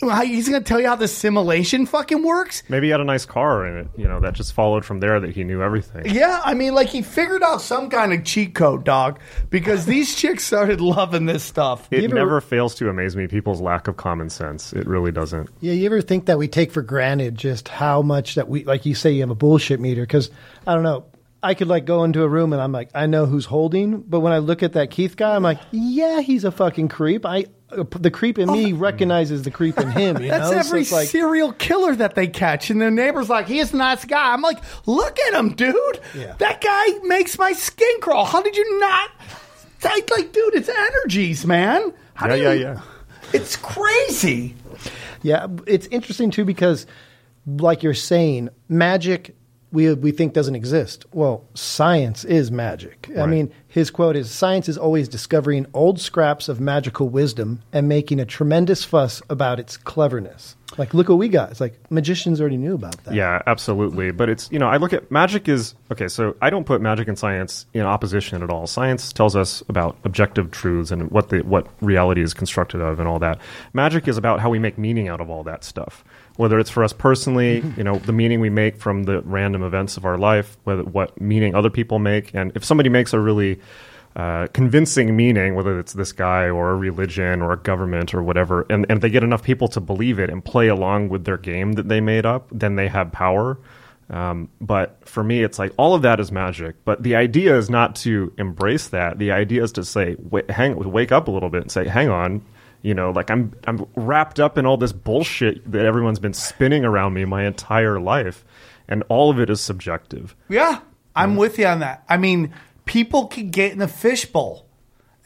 He's gonna tell you how the simulation fucking works. Maybe he had a nice car, and it, you know, that just followed from there that he knew everything. Yeah, I mean, like he figured out some kind of cheat code, dog, because these chicks started loving this stuff. It ever, never fails to amaze me people's lack of common sense. It really doesn't. Yeah, you ever think that we take for granted just how much that we, like you say, you have a bullshit meter? Because I don't know. I could like go into a room and I'm like, I know who's holding. But when I look at that Keith guy, I'm like, yeah, he's a fucking creep. I uh, the creep in me oh. recognizes the creep in him. You That's know? every so like, serial killer that they catch. And their neighbor's like, he is a nice guy. I'm like, look at him, dude. Yeah. That guy makes my skin crawl. How did you not? Like, like dude, it's energies, man. How yeah, do yeah, you... yeah. It's crazy. Yeah, it's interesting, too, because like you're saying, magic we we think doesn't exist. Well, science is magic. Right. I mean, his quote is, "Science is always discovering old scraps of magical wisdom and making a tremendous fuss about its cleverness." Like, look what we got. It's like magicians already knew about that. Yeah, absolutely. But it's, you know, I look at magic is, okay, so I don't put magic and science in opposition at all. Science tells us about objective truths and what the what reality is constructed of and all that. Magic is about how we make meaning out of all that stuff. Whether it's for us personally, you know, the meaning we make from the random events of our life, whether what meaning other people make. And if somebody makes a really uh, convincing meaning, whether it's this guy or a religion or a government or whatever, and, and they get enough people to believe it and play along with their game that they made up, then they have power. Um, but for me, it's like all of that is magic. But the idea is not to embrace that. The idea is to say, wait, hang, wake up a little bit and say, hang on. You know, like I'm I'm wrapped up in all this bullshit that everyone's been spinning around me my entire life. And all of it is subjective. Yeah, I'm mm. with you on that. I mean, people can get in a fishbowl.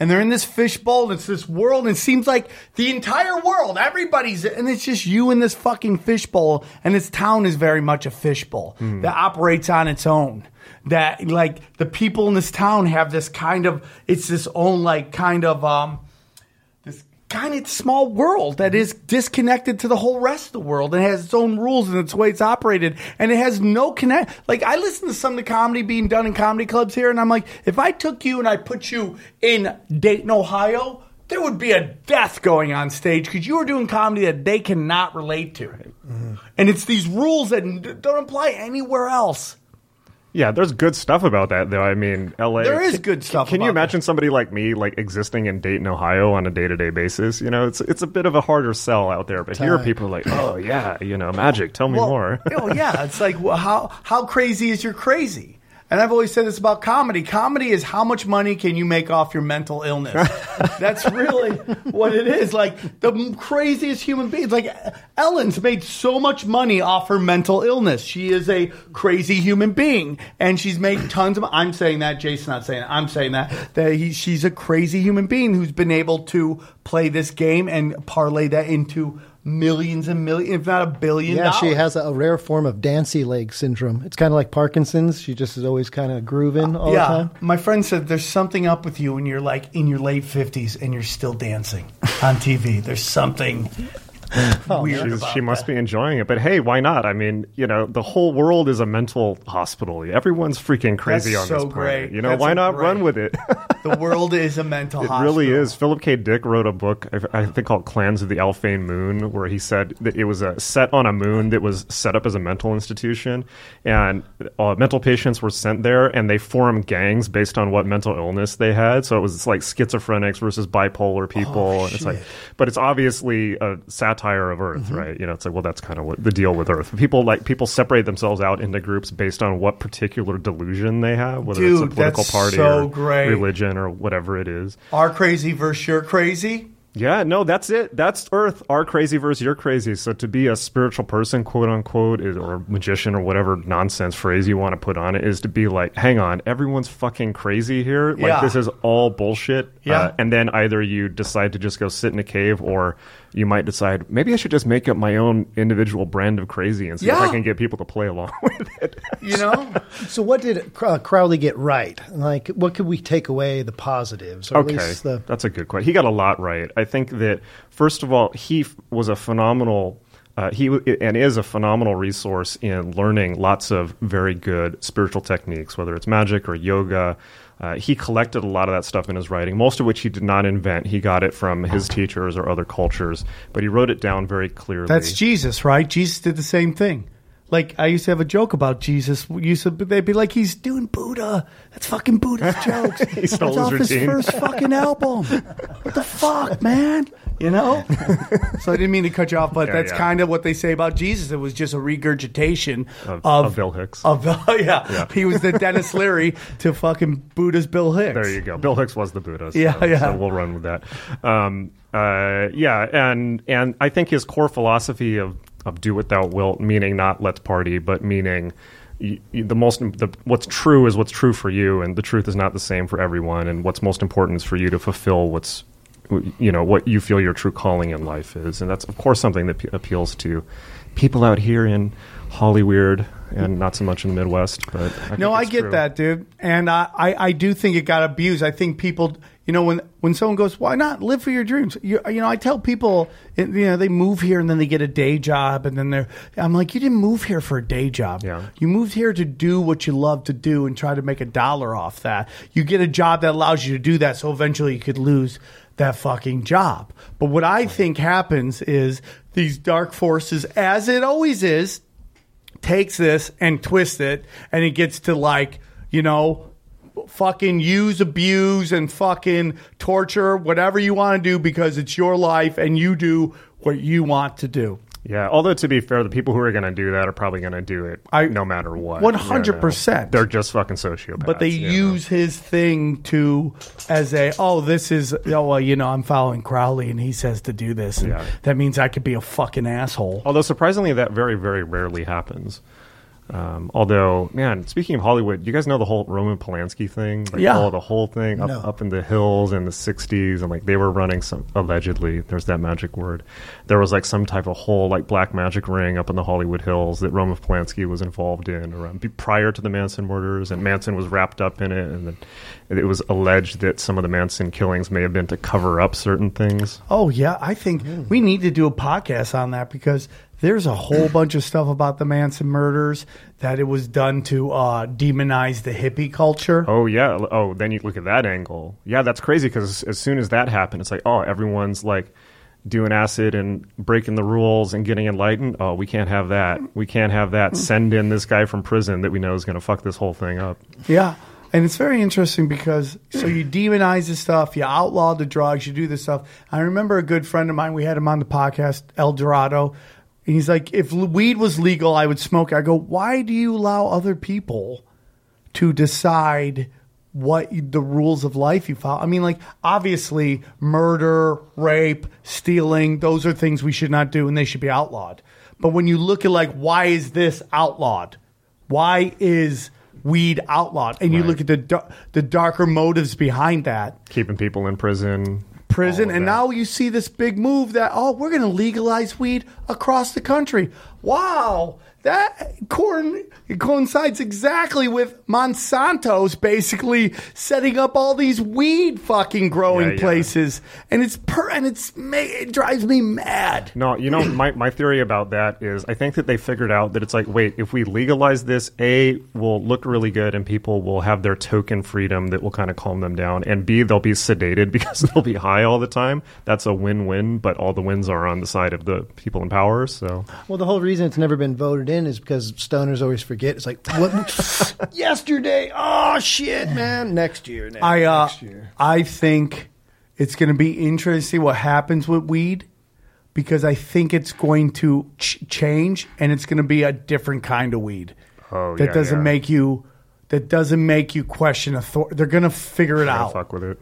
And they're in this fishbowl. It's this world. And it seems like the entire world, everybody's, and it's just you in this fucking fishbowl. And this town is very much a fishbowl mm. that operates on its own. That, like, the people in this town have this kind of, it's this own, like, kind of, um, kind of small world that is disconnected to the whole rest of the world and has its own rules and its way it's operated, and it has no connect. Like, I listen to some of the comedy being done in comedy clubs here, and I'm like, if I took you and I put you in Dayton, Ohio, there would be a death going on stage because you are doing comedy that they cannot relate to. Mm-hmm. And it's these rules that don't apply anywhere else. Yeah, there's good stuff about that, though. I mean, L A. There is good stuff. Can, can about you imagine that. Somebody like me, like, existing in Dayton, Ohio, on a day-to-day basis? You know, it's it's a bit of a harder sell out there. But Time. Here, people are like, "Oh yeah, you know, magic. Tell me well, more." Oh yeah, it's like, well, how how crazy is your crazy? And I've always said this about comedy. Comedy is how much money can you make off your mental illness. That's really what it is. Like, the craziest human beings. Like, Ellen's made so much money off her mental illness. She is a crazy human being. And she's made tons of money. I'm saying that. Jason's not saying it. I'm saying that. that he, she's a crazy human being who's been able to play this game and parlay that into millions and millions, if not a billion yeah, dollars. Yeah, she has a, a rare form of Dancy leg syndrome. It's kind of like Parkinson's. She just is always kind of grooving all yeah. the time. My friend said there's something up with you when you're like in your late fifties and you're still dancing on T V. There's something oh, weird about She must that. Be enjoying it. But hey, why not? I mean, you know, the whole world is a mental hospital. Everyone's freaking crazy That's on so this planet. Great. You know, That's why not great. Run with it? The world is a mental it hospital. It really is. Philip K. Dick wrote a book, I think called Clans of the Alphane Moon, where he said that it was a set on a moon that was set up as a mental institution. And uh, mental patients were sent there, and they formed gangs based on what mental illness they had. So it was like schizophrenics versus bipolar people. Oh, and it's like, but it's obviously a satire of Earth, mm-hmm. right? You know, it's like, well, that's kind of what the deal with Earth. People like people separate themselves out into groups based on what particular delusion they have, whether Dude, it's a political party so or great. Religion. Or whatever it is. Our crazy versus your crazy? Yeah, no, that's it. That's Earth. Our crazy versus your crazy. So to be a spiritual person, quote unquote, is, or magician or whatever nonsense phrase you want to put on it, is to be like, hang on, everyone's fucking crazy here. Like, yeah. this is all bullshit. Yeah. Uh, and then either you decide to just go sit in a cave, or you might decide, maybe I should just make up my own individual brand of crazy and see yeah. if I can get people to play along with it. You know? So what did uh, Crowley get right? Like, what could we take away the positives? Or okay, at least the... that's a good question. He got a lot right. I think that, first of all, he f- was a phenomenal... Uh, he and is a phenomenal resource in learning lots of very good spiritual techniques, whether it's magic or yoga. Uh, he collected a lot of that stuff in his writing, most of which he did not invent. He got it from his teachers or other cultures, but he wrote it down very clearly. That's Jesus, right? Jesus did the same thing. Like, I used to have a joke about Jesus. We used to, they'd be like, he's doing Buddha. That's fucking Buddha's jokes. He stole That's his off routine. His first fucking album. What the fuck, man? You know? So I didn't mean to cut you off, but yeah, that's yeah. kind of what they say about Jesus. It was just a regurgitation of, of, of Bill Hicks. Of yeah. yeah. He was the Dennis Leary to fucking Buddha's Bill Hicks. There you go. Bill Hicks was the Buddha. So, yeah, yeah. So we'll run with that. Um, uh, yeah, and and I think his core philosophy of Of do what thou wilt, meaning not let's party, but meaning y- y- the most the, what's true is what's true for you, and the truth is not the same for everyone. And what's most important is for you to fulfill what's you know what you feel your true calling in life is, and that's of course something that p- appeals to people out here in Hollyweird and not so much in the Midwest. But I no, I get true. That, dude, and I, I I do think it got abused. I think people. You know, when, when someone goes, why not live for your dreams? You, you know, I tell people, you know, they move here and then they get a day job and then they're, I'm like, you didn't move here for a day job. Yeah. You moved here to do what you love to do and try to make a dollar off that. You get a job that allows you to do that, so eventually you could lose that fucking job. But what I think happens is these dark forces, as it always is, takes this and twists it, and it gets to, like, you know, fucking use, abuse, and fucking torture, whatever you want to do, because it's your life and you do what you want to do. Yeah, although to be fair, the people who are going to do that are probably going to do it I, no matter what. one hundred percent. You know? They're just fucking sociopaths. But they use know? his thing to, as a, oh, this is, oh, well, you know, I'm following Crowley and he says to do this. And yeah. That means I could be a fucking asshole. Although surprisingly, that very, very rarely happens. Um, although, man, speaking of Hollywood, you guys know the whole Roman Polanski thing? Like, yeah. Oh, the whole thing up, no. up in the hills in the sixties. And like they were running some, allegedly, there's that magic word. There was like some type of whole like black magic ring up in the Hollywood Hills that Roman Polanski was involved in around, prior to the Manson murders. And Manson was wrapped up in it. And then it was alleged that some of the Manson killings may have been to cover up certain things. Oh, yeah. I think mm. we need to do a podcast on that because... There's a whole bunch of stuff about the Manson murders that it was done to uh, demonize the hippie culture. Oh, yeah. Oh, then you look at that angle. Yeah, that's crazy because as soon as that happened, it's like, oh, everyone's like doing acid and breaking the rules and getting enlightened. Oh, we can't have that. We can't have that. Send in this guy from prison that we know is going to fuck this whole thing up. Yeah. And it's very interesting because, so you demonize the stuff, you outlaw the drugs, you do this stuff. I remember a good friend of mine, we had him on the podcast, El Dorado. And he's like, if weed was legal, I would smoke. I go, why do you allow other people to decide what you, the rules of life you follow? I mean, like, obviously, murder, rape, stealing, those are things we should not do and they should be outlawed. But when you look at, like, why is this outlawed? Why is weed outlawed? And right. You look at the the darker motives behind that. Keeping people in prison. prison and that. Now you see this big move that, oh, we're going to legalize weed across the country. Wow, that corn coincides exactly with Monsanto's basically setting up all these weed fucking growing yeah, yeah. places, and it's per and it's it drives me mad. No, you know, my, my theory about that is I think that they figured out that it's like, wait, if we legalize this, A, will look really good and people will have their token freedom that will kind of calm them down, and B, they'll be sedated because they'll be high all the time. That's a win-win, but all the wins are on the side of the people in power. So, well, the whole reason it's never been voted in is because stoners always forget. It's like, what? Yesterday. Oh, shit, man. Next year. Next, I, uh, next year. I think it's going to be interesting to see what happens with weed because I think it's going to ch- change and it's going to be a different kind of weed. Oh, that yeah, doesn't yeah. make you that doesn't make you question authority. They're going to figure it Try out. Fuck with it.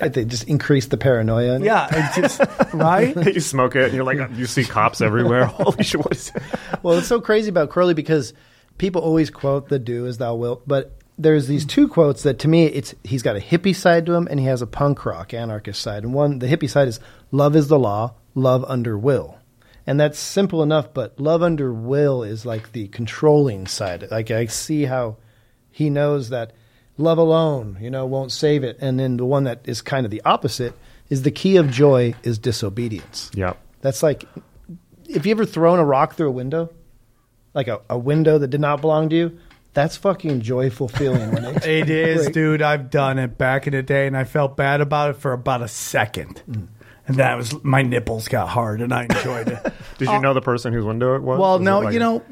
They just increase the paranoia. Yeah, it just, right? You smoke it, and you're like, you see cops everywhere. Holy shit, what is that? Well, it's so crazy about Crowley because people always quote the do as thou wilt, but there's these two quotes that to me, it's he's got a hippie side to him, and he has a punk rock anarchist side. And one, the hippie side is love is the law, love under will. And that's simple enough, but love under will is like the controlling side. Like I see how he knows that love alone, you know, won't save it. And then the one that is kind of the opposite is the key of joy is disobedience. Yeah. That's like, if you ever thrown a rock through a window, like a, a window that did not belong to you, that's fucking joyful feeling. It, it is, like, dude. I've done it back in the day and I felt bad about it for about a second. Mm. And that was, my nipples got hard and I enjoyed it. Did uh, you know the person whose window it was? Well, was no, like you a- know.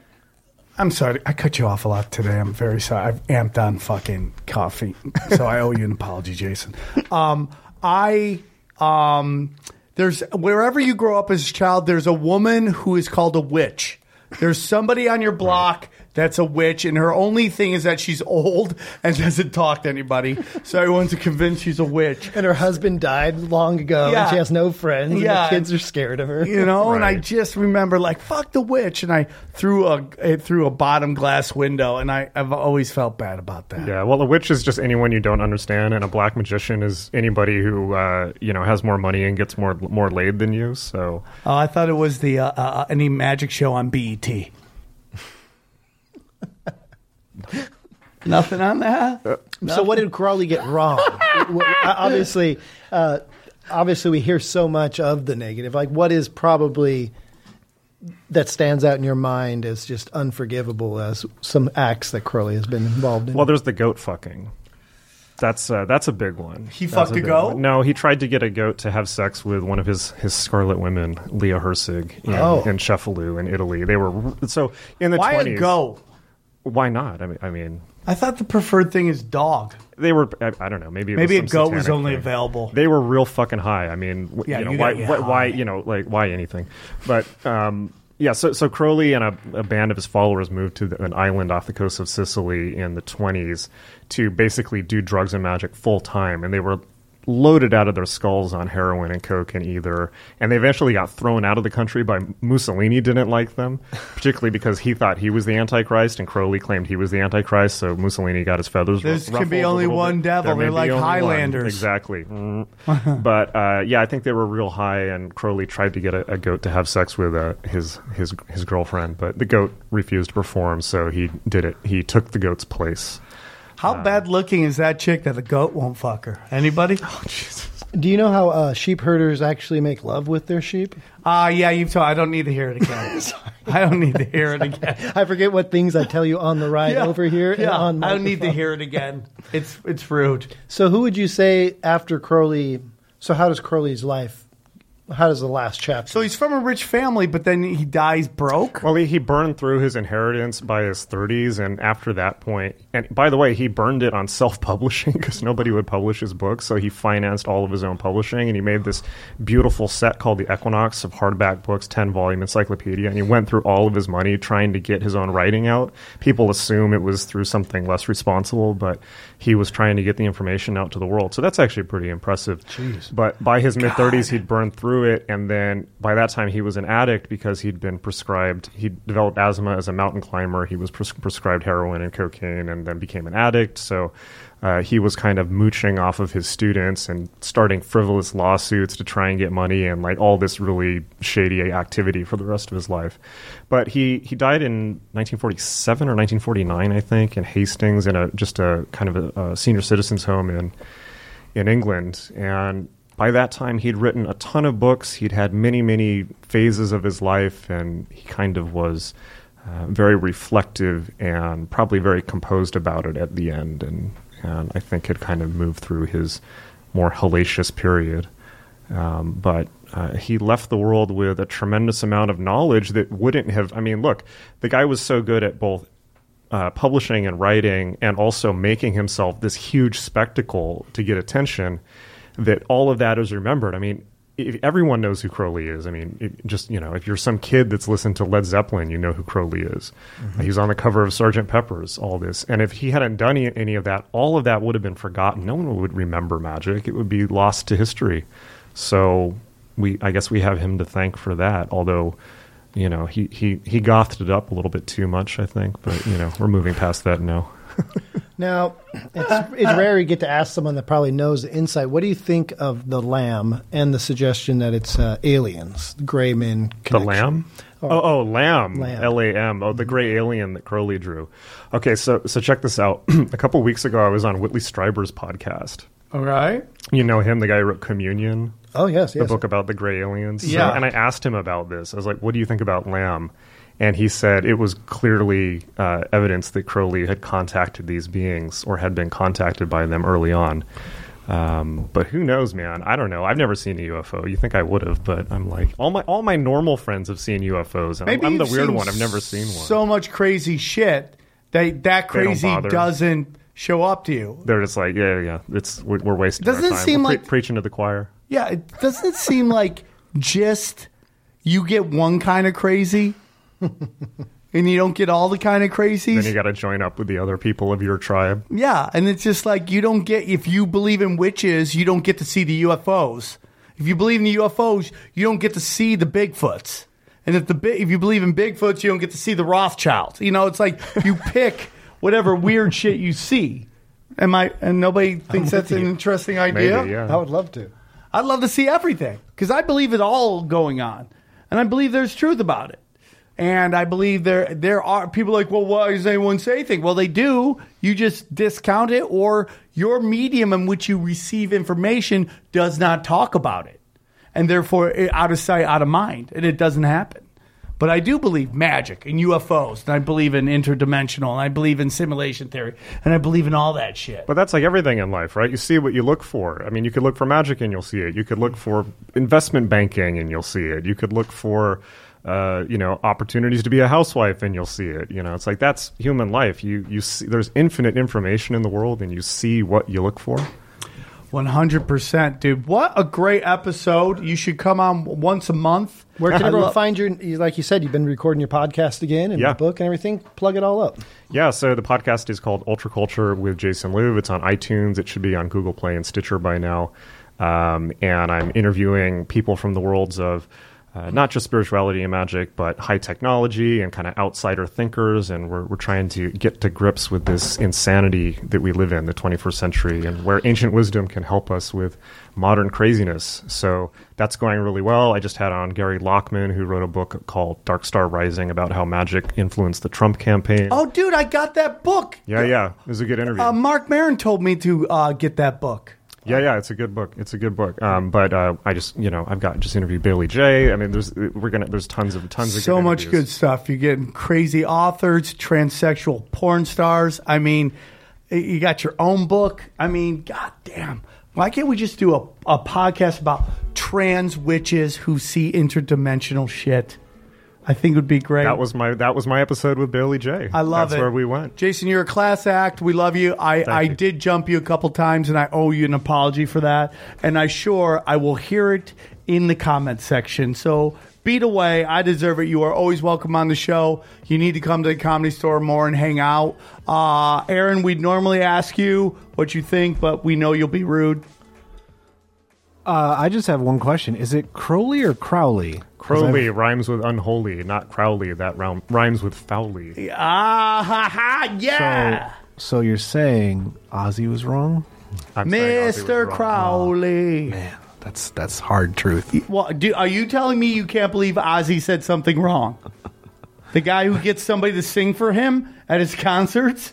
I'm sorry. I cut you off a lot today. I'm very sorry. I've amped on fucking coffee, so I owe you an apology, Jason. Um, I um, there's wherever you grow up as a child, there's a woman who is called a witch. There's somebody on your block that's a witch, and her only thing is that she's old and doesn't talk to anybody, so everyone's convinced she's a witch. And her husband died long ago, yeah. and she has no friends, yeah. and the kids are scared of her. You know, right. And I just remember, like, fuck the witch, and I threw a, it through a bottom glass window, and I, I've always felt bad about that. Yeah, well, a witch is just anyone you don't understand, and a black magician is anybody who, uh, you know, has more money and gets more more laid than you, so. Oh, I thought it was the uh, uh, any magic show on B E T. Nothing on that. Uh, Nothing. So what did Crowley get wrong? obviously, uh, obviously, we hear so much of the negative. Like, what is probably that stands out in your mind as just unforgivable as some acts that Crowley has been involved in? Well, there's the goat fucking. That's uh, that's a big one. He that's fucked a, a goat? One. No, he tried to get a goat to have sex with one of his, his scarlet women, Leah Hersig, in, oh. in Cefalù in Italy. They were so in the Why twenties. Why a goat? Why not? I mean, I mean, I thought the preferred thing is dog. They were, I, I don't know, maybe it maybe was some a goat was only thing. Available. They were real fucking high. I mean, wh- yeah, you know, you why, why, high. why, you know, like why anything? But um, yeah, so so Crowley and a, a band of his followers moved to the, an island off the coast of Sicily in the twenties to basically do drugs and magic full time, and they were loaded out of their skulls on heroin and coke and ether, and they eventually got thrown out of the country by Mussolini. Didn't like them, particularly because he thought he was the Antichrist, and Crowley claimed he was the Antichrist. So Mussolini got his feathers. This can be only one devil. They're like Highlanders, exactly. But uh, yeah, I think they were real high, and Crowley tried to get a, a goat to have sex with uh, his his his girlfriend, but the goat refused to perform, so he did it. He took the goat's place. How um, bad looking is that chick that the goat won't fuck her? Anybody? Oh, Jesus. Do you know how uh, sheep herders actually make love with their sheep? Ah, uh, yeah, you've told. I don't need to hear it again. I don't need to hear it again. I forget what things I tell you on the ride yeah, over here. Yeah, and on I don't need to hear it again. It's it's rude. So, who would you say after Crowley? So, how does Crowley's life? How does the last chapter? So he's from a rich family, but then he dies broke? Well, he, he burned through his inheritance by his thirties, and after that point... And by the way, he burned it on self-publishing because nobody would publish his books, so he financed all of his own publishing, and he made this beautiful set called The Equinox of hardback books, ten-volume encyclopedia, and he went through all of his money trying to get his own writing out. People assume it was through something less responsible, but he was trying to get the information out to the world. So that's actually pretty impressive. Jeez. But by his mid-thirties, he'd burned through it, and then by that time he was an addict because he'd been prescribed, he developed asthma as a mountain climber, he was pres- prescribed heroin and cocaine, and then became an addict. So uh, he was kind of mooching off of his students and starting frivolous lawsuits to try and get money and like all this really shady activity for the rest of his life. But he he died in nineteen forty-seven or nineteen forty-nine, I think, in Hastings, in a just a kind of a, a senior citizens home in in England. And by that time, he'd written a ton of books. He'd had many, many phases of his life, and he kind of was uh, very reflective and probably very composed about it at the end, and, and I think had kind of moved through his more hellacious period. Um, but uh, he left the world with a tremendous amount of knowledge that wouldn't have... I mean, look, the guy was so good at both Uh, publishing and writing and also making himself this huge spectacle to get attention, that all of that is remembered. I mean, if everyone knows who Crowley is. I mean, it just, you know, if you're some kid that's listened to Led Zeppelin, you know who Crowley is. Mm-hmm. He's on the cover of Sergeant Pepper's, all this. And if he hadn't done any of that, all of that would have been forgotten. No one would remember magic. It would be lost to history. So we, I guess we have him to thank for that, although... You know, he, he, he gothed it up a little bit too much, I think. But, you know, we're moving past that now. Now, it's, it's rare you get to ask someone that probably knows the insight. What do you think of the L A M and the suggestion that it's uh, aliens, the gray men connection? The L A M? Or, oh, oh, L A M, L A M, L A M. Oh, the gray alien that Crowley drew. Okay, so, so check this out. A couple weeks ago, I was on Whitley Strieber's podcast. All right. You know him, the guy who wrote Communion? Oh, yes, yes. The book about the gray aliens. Yeah. So, and I asked him about this. I was like, what do you think about L A M? And he said it was clearly uh, evidence that Crowley had contacted these beings or had been contacted by them early on. Um, but who knows, man? I don't know. I've never seen a U F O. You think I would have, but I'm like, all my all my normal friends have seen U F Os. And Maybe I'm, I'm the weird one. I've never seen one. So much crazy shit that that crazy doesn't show up to you. They're just like, yeah, yeah, it's we're, we're wasting doesn't our time. It seem we're pre- like preaching to the choir. Yeah, it doesn't seem like just you get one kind of crazy and you don't get all the kind of crazies. Then you got to join up with the other people of your tribe. Yeah, and it's just like you don't get, if you believe in witches, you don't get to see the U F Os. If you believe in the U F Os, you don't get to see the Bigfoots. And if the if you believe in Bigfoots, you don't get to see the Rothschilds. You know, it's like you pick whatever weird shit you see. Am I? And nobody thinks that's an interesting idea? Maybe, yeah. I would love to. I'd love to see everything because I believe it all going on, and I believe there's truth about it, and I believe there there are people like, well, why does anyone say anything? Well, they do. You just discount it, or your medium in which you receive information does not talk about it, and therefore it, out of sight, out of mind, and it doesn't happen. But I do believe magic and U F Os, and I believe in interdimensional, and I believe in simulation theory, and I believe in all that shit. But that's like everything in life, right? You see what you look for. I mean, you could look for magic and you'll see it. You could look for investment banking and you'll see it. You could look for uh, you know, opportunities to be a housewife, and you'll see it. You know, it's like, that's human life. You you see, there's infinite information in the world, and you see what you look for. one hundred percent, dude. What a great episode. You should come on once a month. Where can everyone find your, like you said, you've been recording your podcast again and yeah. your book and everything. Plug it all up. Yeah, so the podcast is called Ultra Culture with Jason Louv. It's on iTunes. It should be on Google Play and Stitcher by now. Um, and I'm interviewing people from the worlds of uh, not just spirituality and magic, but high technology and kind of outsider thinkers. And we're we're trying to get to grips with this insanity that we live in, the twenty-first century, and where ancient wisdom can help us with modern craziness. So that's going really well. I just had on Gary Lockman, who wrote a book called Dark Star Rising about how magic influenced the Trump campaign. Oh, dude, I got that book. Yeah, yeah. It was a good interview. Uh, Mark Maron told me to uh, get that book. Yeah, yeah, it's a good book. It's a good book. Um, but uh, I just, you know, I've got just interviewed Bailey Jay. I mean, there's we're gonna there's tons of tons of so good much interviews. Good stuff. You're getting crazy authors, transsexual porn stars. I mean, you got your own book. I mean, goddamn, why can't we just do a a podcast about trans witches who see interdimensional shit? I think it would be great. That was my that was my episode with Bailey Jay. I love That's it. That's where we went. Jason, you're a class act. We love you. I, I you. did jump you a couple times, and I owe you an apology for that. And I sure I will hear it in the comment section. So beat away. I deserve it. You are always welcome on the show. You need to come to the Comedy Store more and hang out. Uh, Aaron, we'd normally ask you what you think, but we know you'll be rude. Uh, I just have one question. Is it Crowley or Crowley? Crowley rhymes with unholy, not Crowley. That round, rhymes with foully. Ah, ha, ha, yeah. So, so you're saying Ozzy was wrong? I'm Mister Crowley. Wrong. Oh, man, that's that's hard truth. Well, do, are you telling me you can't believe Ozzy said something wrong? The guy who gets somebody to sing for him at his concerts?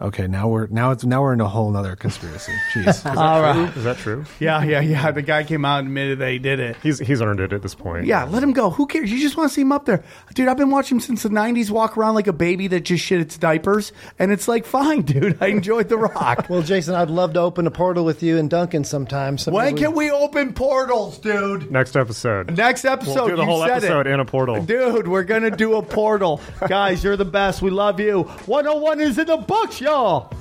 Okay, now we're now it's now we're in a whole nother conspiracy. Jeez, is that, all true? Right. Is that true? Yeah, yeah, yeah. The guy came out and admitted that he did it. He's he's earned it at this point. Yeah, let him go. Who cares? You just want to see him up there, dude. I've been watching him since the nineties. Walk around like a baby that just shit its diapers, and it's like, fine, dude. I enjoyed The Rock. Well, Jason, I'd love to open a portal with you and Duncan sometime. Somebody when we... can we open portals, dude? Next episode. Next episode. We'll do the you whole said episode it. In a portal, dude. We're gonna do a portal, guys. You're the best. We love you. one oh one is in the books. Y'all